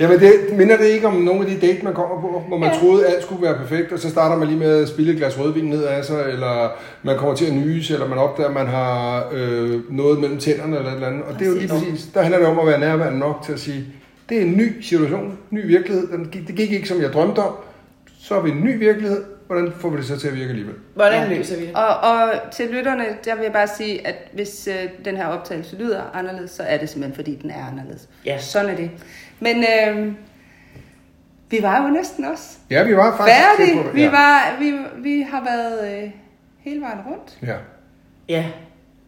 Jamen, det, minder det ikke om nogle af de date, man kommer på, hvor man ja. troede, alt skulle være perfekt, og så starter man lige med at spille et glas rødvin ned af sig, eller man kommer til at nyse, eller man opdager, at man har øh, noget mellem tænderne, eller et eller andet. Og det er jo lige præcis, der handler det om at være nærværende nok til at sige, det er en ny situation, ny virkelighed, Den gik, det gik ikke, som jeg drømte om, så er vi en ny virkelighed, hvordan får vi det så til at virke alligevel? Hvordan ja. løser vi det? Og, og til lytterne, der vil jeg bare sige, at hvis øh, den her optagelse lyder anderledes, så er det simpelthen, fordi den er anderledes. Ja. Sådan er det. Men øh, vi var jo næsten også. Ja, vi var faktisk. Færdige. Ja. Vi, var, vi, vi har været øh, hele vejen rundt. Ja. Ja.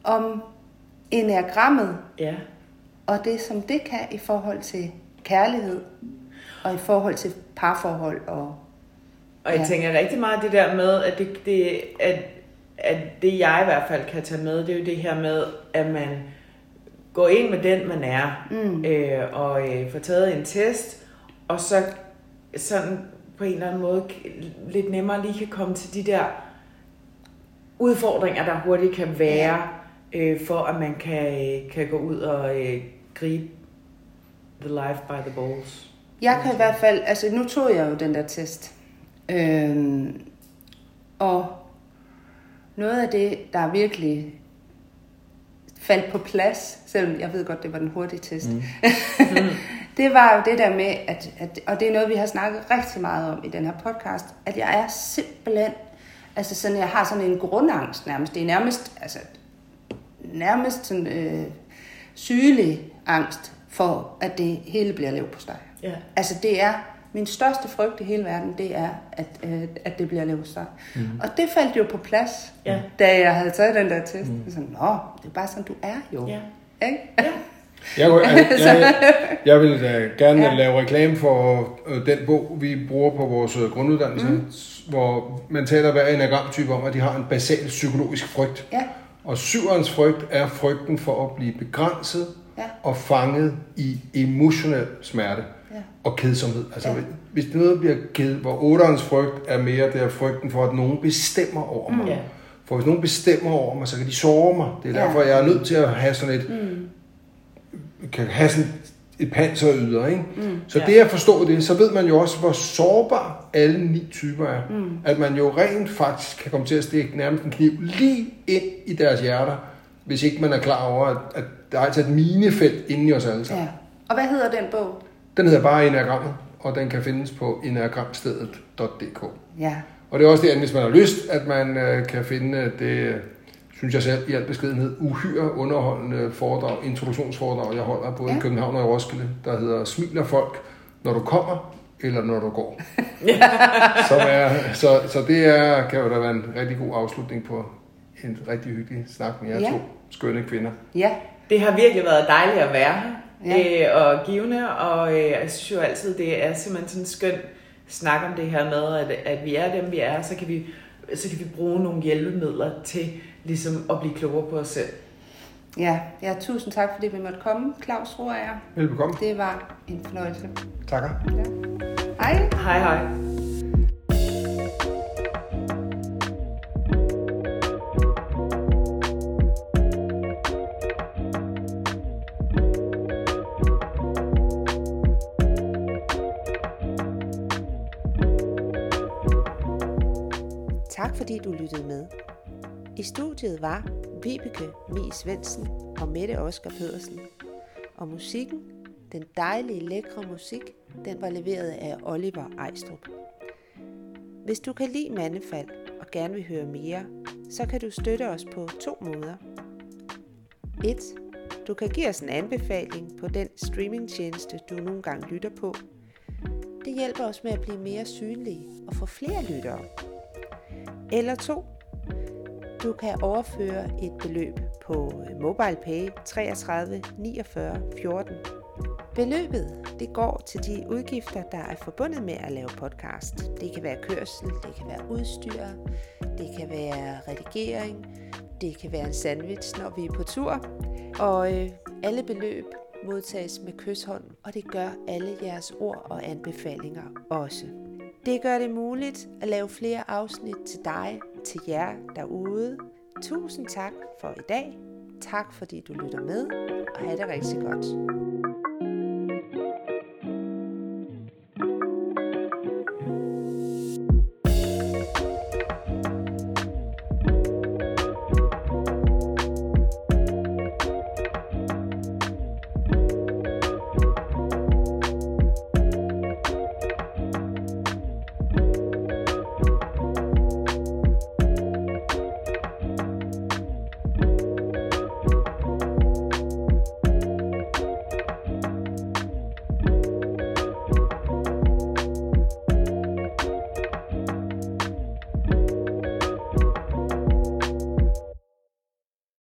Om enagrammet. Ja. Og det, som det kan i forhold til kærlighed. Og i forhold til parforhold. Og, og jeg ja. tænker rigtig meget det der med, at det, det, at, at det jeg i hvert fald kan tage med, det er jo det her med, at man gå ind med den, man er, mm. øh, og øh, få taget en test, og så sådan på en eller anden måde lidt nemmere lige kan komme til de der udfordringer, der hurtigt kan være, øh, for at man kan, kan gå ud og øh, gribe The life by the balls. Jeg kan i hvert fald, altså nu tog jeg jo den der test. Øhm, og noget af det, der virkelig faldt på plads, selvom jeg ved godt, det var den hurtige test, mm. det var jo det der med, at, at, og det er noget, vi har snakket rigtig meget om i den her podcast, at jeg er simpelthen, altså sådan, jeg har sådan en grundangst nærmest. Det er nærmest, altså, nærmest sådan øh, sygelig angst for, at det hele bliver leverpostej. Ja. Altså det er, min største frygt i hele verden, det er, at, øh, at det bliver leverpostej. Mm-hmm. Og det faldt jo på plads, ja. Da jeg havde taget den der test. Mm. Så, nå, det er bare sådan, du er jo. Ja. Ikke? Ja. Jeg, jeg, jeg, jeg vil uh, gerne ja. lave reklame for uh, den bog, vi bruger på vores uh, grunduddannelse, mm. hvor man taler hver enagramtype om, at de har en basal psykologisk frygt. Ja. Og syverens frygt er frygten for at blive begrænset ja. og fanget i emotionel smerte ja. og kedsomhed. Altså, ja. hvis noget bliver ked, hvor otterens frygt er mere der frygten for, at nogen bestemmer over mig. Mm, yeah. For hvis nogen bestemmer over mig, så kan de såre mig. Det er ja. derfor, jeg er nødt til at have sådan et... Mm. kan have sådan et panser yder, ikke? Mm, så ja. det at forstå det, så ved man jo også, hvor sårbar alle ni typer er. Mm. At man jo rent faktisk kan komme til at stikke nærmest en kniv lige ind i deres hjerter, hvis ikke man er klar over, at, at der er altså et minefelt inde i os alle sammen. Ja. Og hvad hedder den bog? Den hedder bare Enagrammet, og den kan findes på enagramstedet punktum d k. Ja. Og det er også det, hvis man har lyst, at man kan finde det... synes jeg selv, i al beskedenhed, uhyre underholdende foredrag, introduktionsforedrag, jeg holder både ja. i København og i Roskilde, der hedder Smiler folk, når du kommer, eller når du går. Som er, så, så det er, kan jo da være en rigtig god afslutning på en rigtig hyggelig snak med jer ja. to skønne kvinder. Ja, det har virkelig været dejligt at være ja. øh, og givende, og øh, jeg synes jo altid, det er simpelthen sådan en skøn snak om det her med, at, at vi er dem, vi er, så kan vi, så kan vi bruge nogle hjælpemidler til ligesom at blive klogere på os selv. Ja, ja, tusind tak fordi vi måtte komme. Claus Roager. Velbekomme. Det var en fornøjelse. Takker. Ja. Hej. Hej, hej. Tak fordi du lyttede med. I studiet var Vibeke Mie Svendsen og Mette Oskar Pedersen. Og musikken, den dejlige, lækre musik, den var leveret af Oliver Ejstrup. Hvis du kan lide Mandefald og gerne vil høre mere, så kan du støtte os på to måder. et. Du kan give os en anbefaling på den streamingtjeneste, du nogle gange lytter på. Det hjælper os med at blive mere synlige og få flere lyttere. Eller to. Du kan overføre et beløb på MobilePay tre tre, fire ni, et fire. Beløbet det går til de udgifter, der er forbundet med at lave podcast. Det kan være kørsel, det kan være udstyr, det kan være redigering, det kan være en sandwich, når vi er på tur. Og alle beløb modtages med kyshånd, og det gør alle jeres ord og anbefalinger også. Det gør det muligt at lave flere afsnit til dig, til jer derude. Tusind tak for i dag. Tak fordi du lytter med, og have det rigtig godt.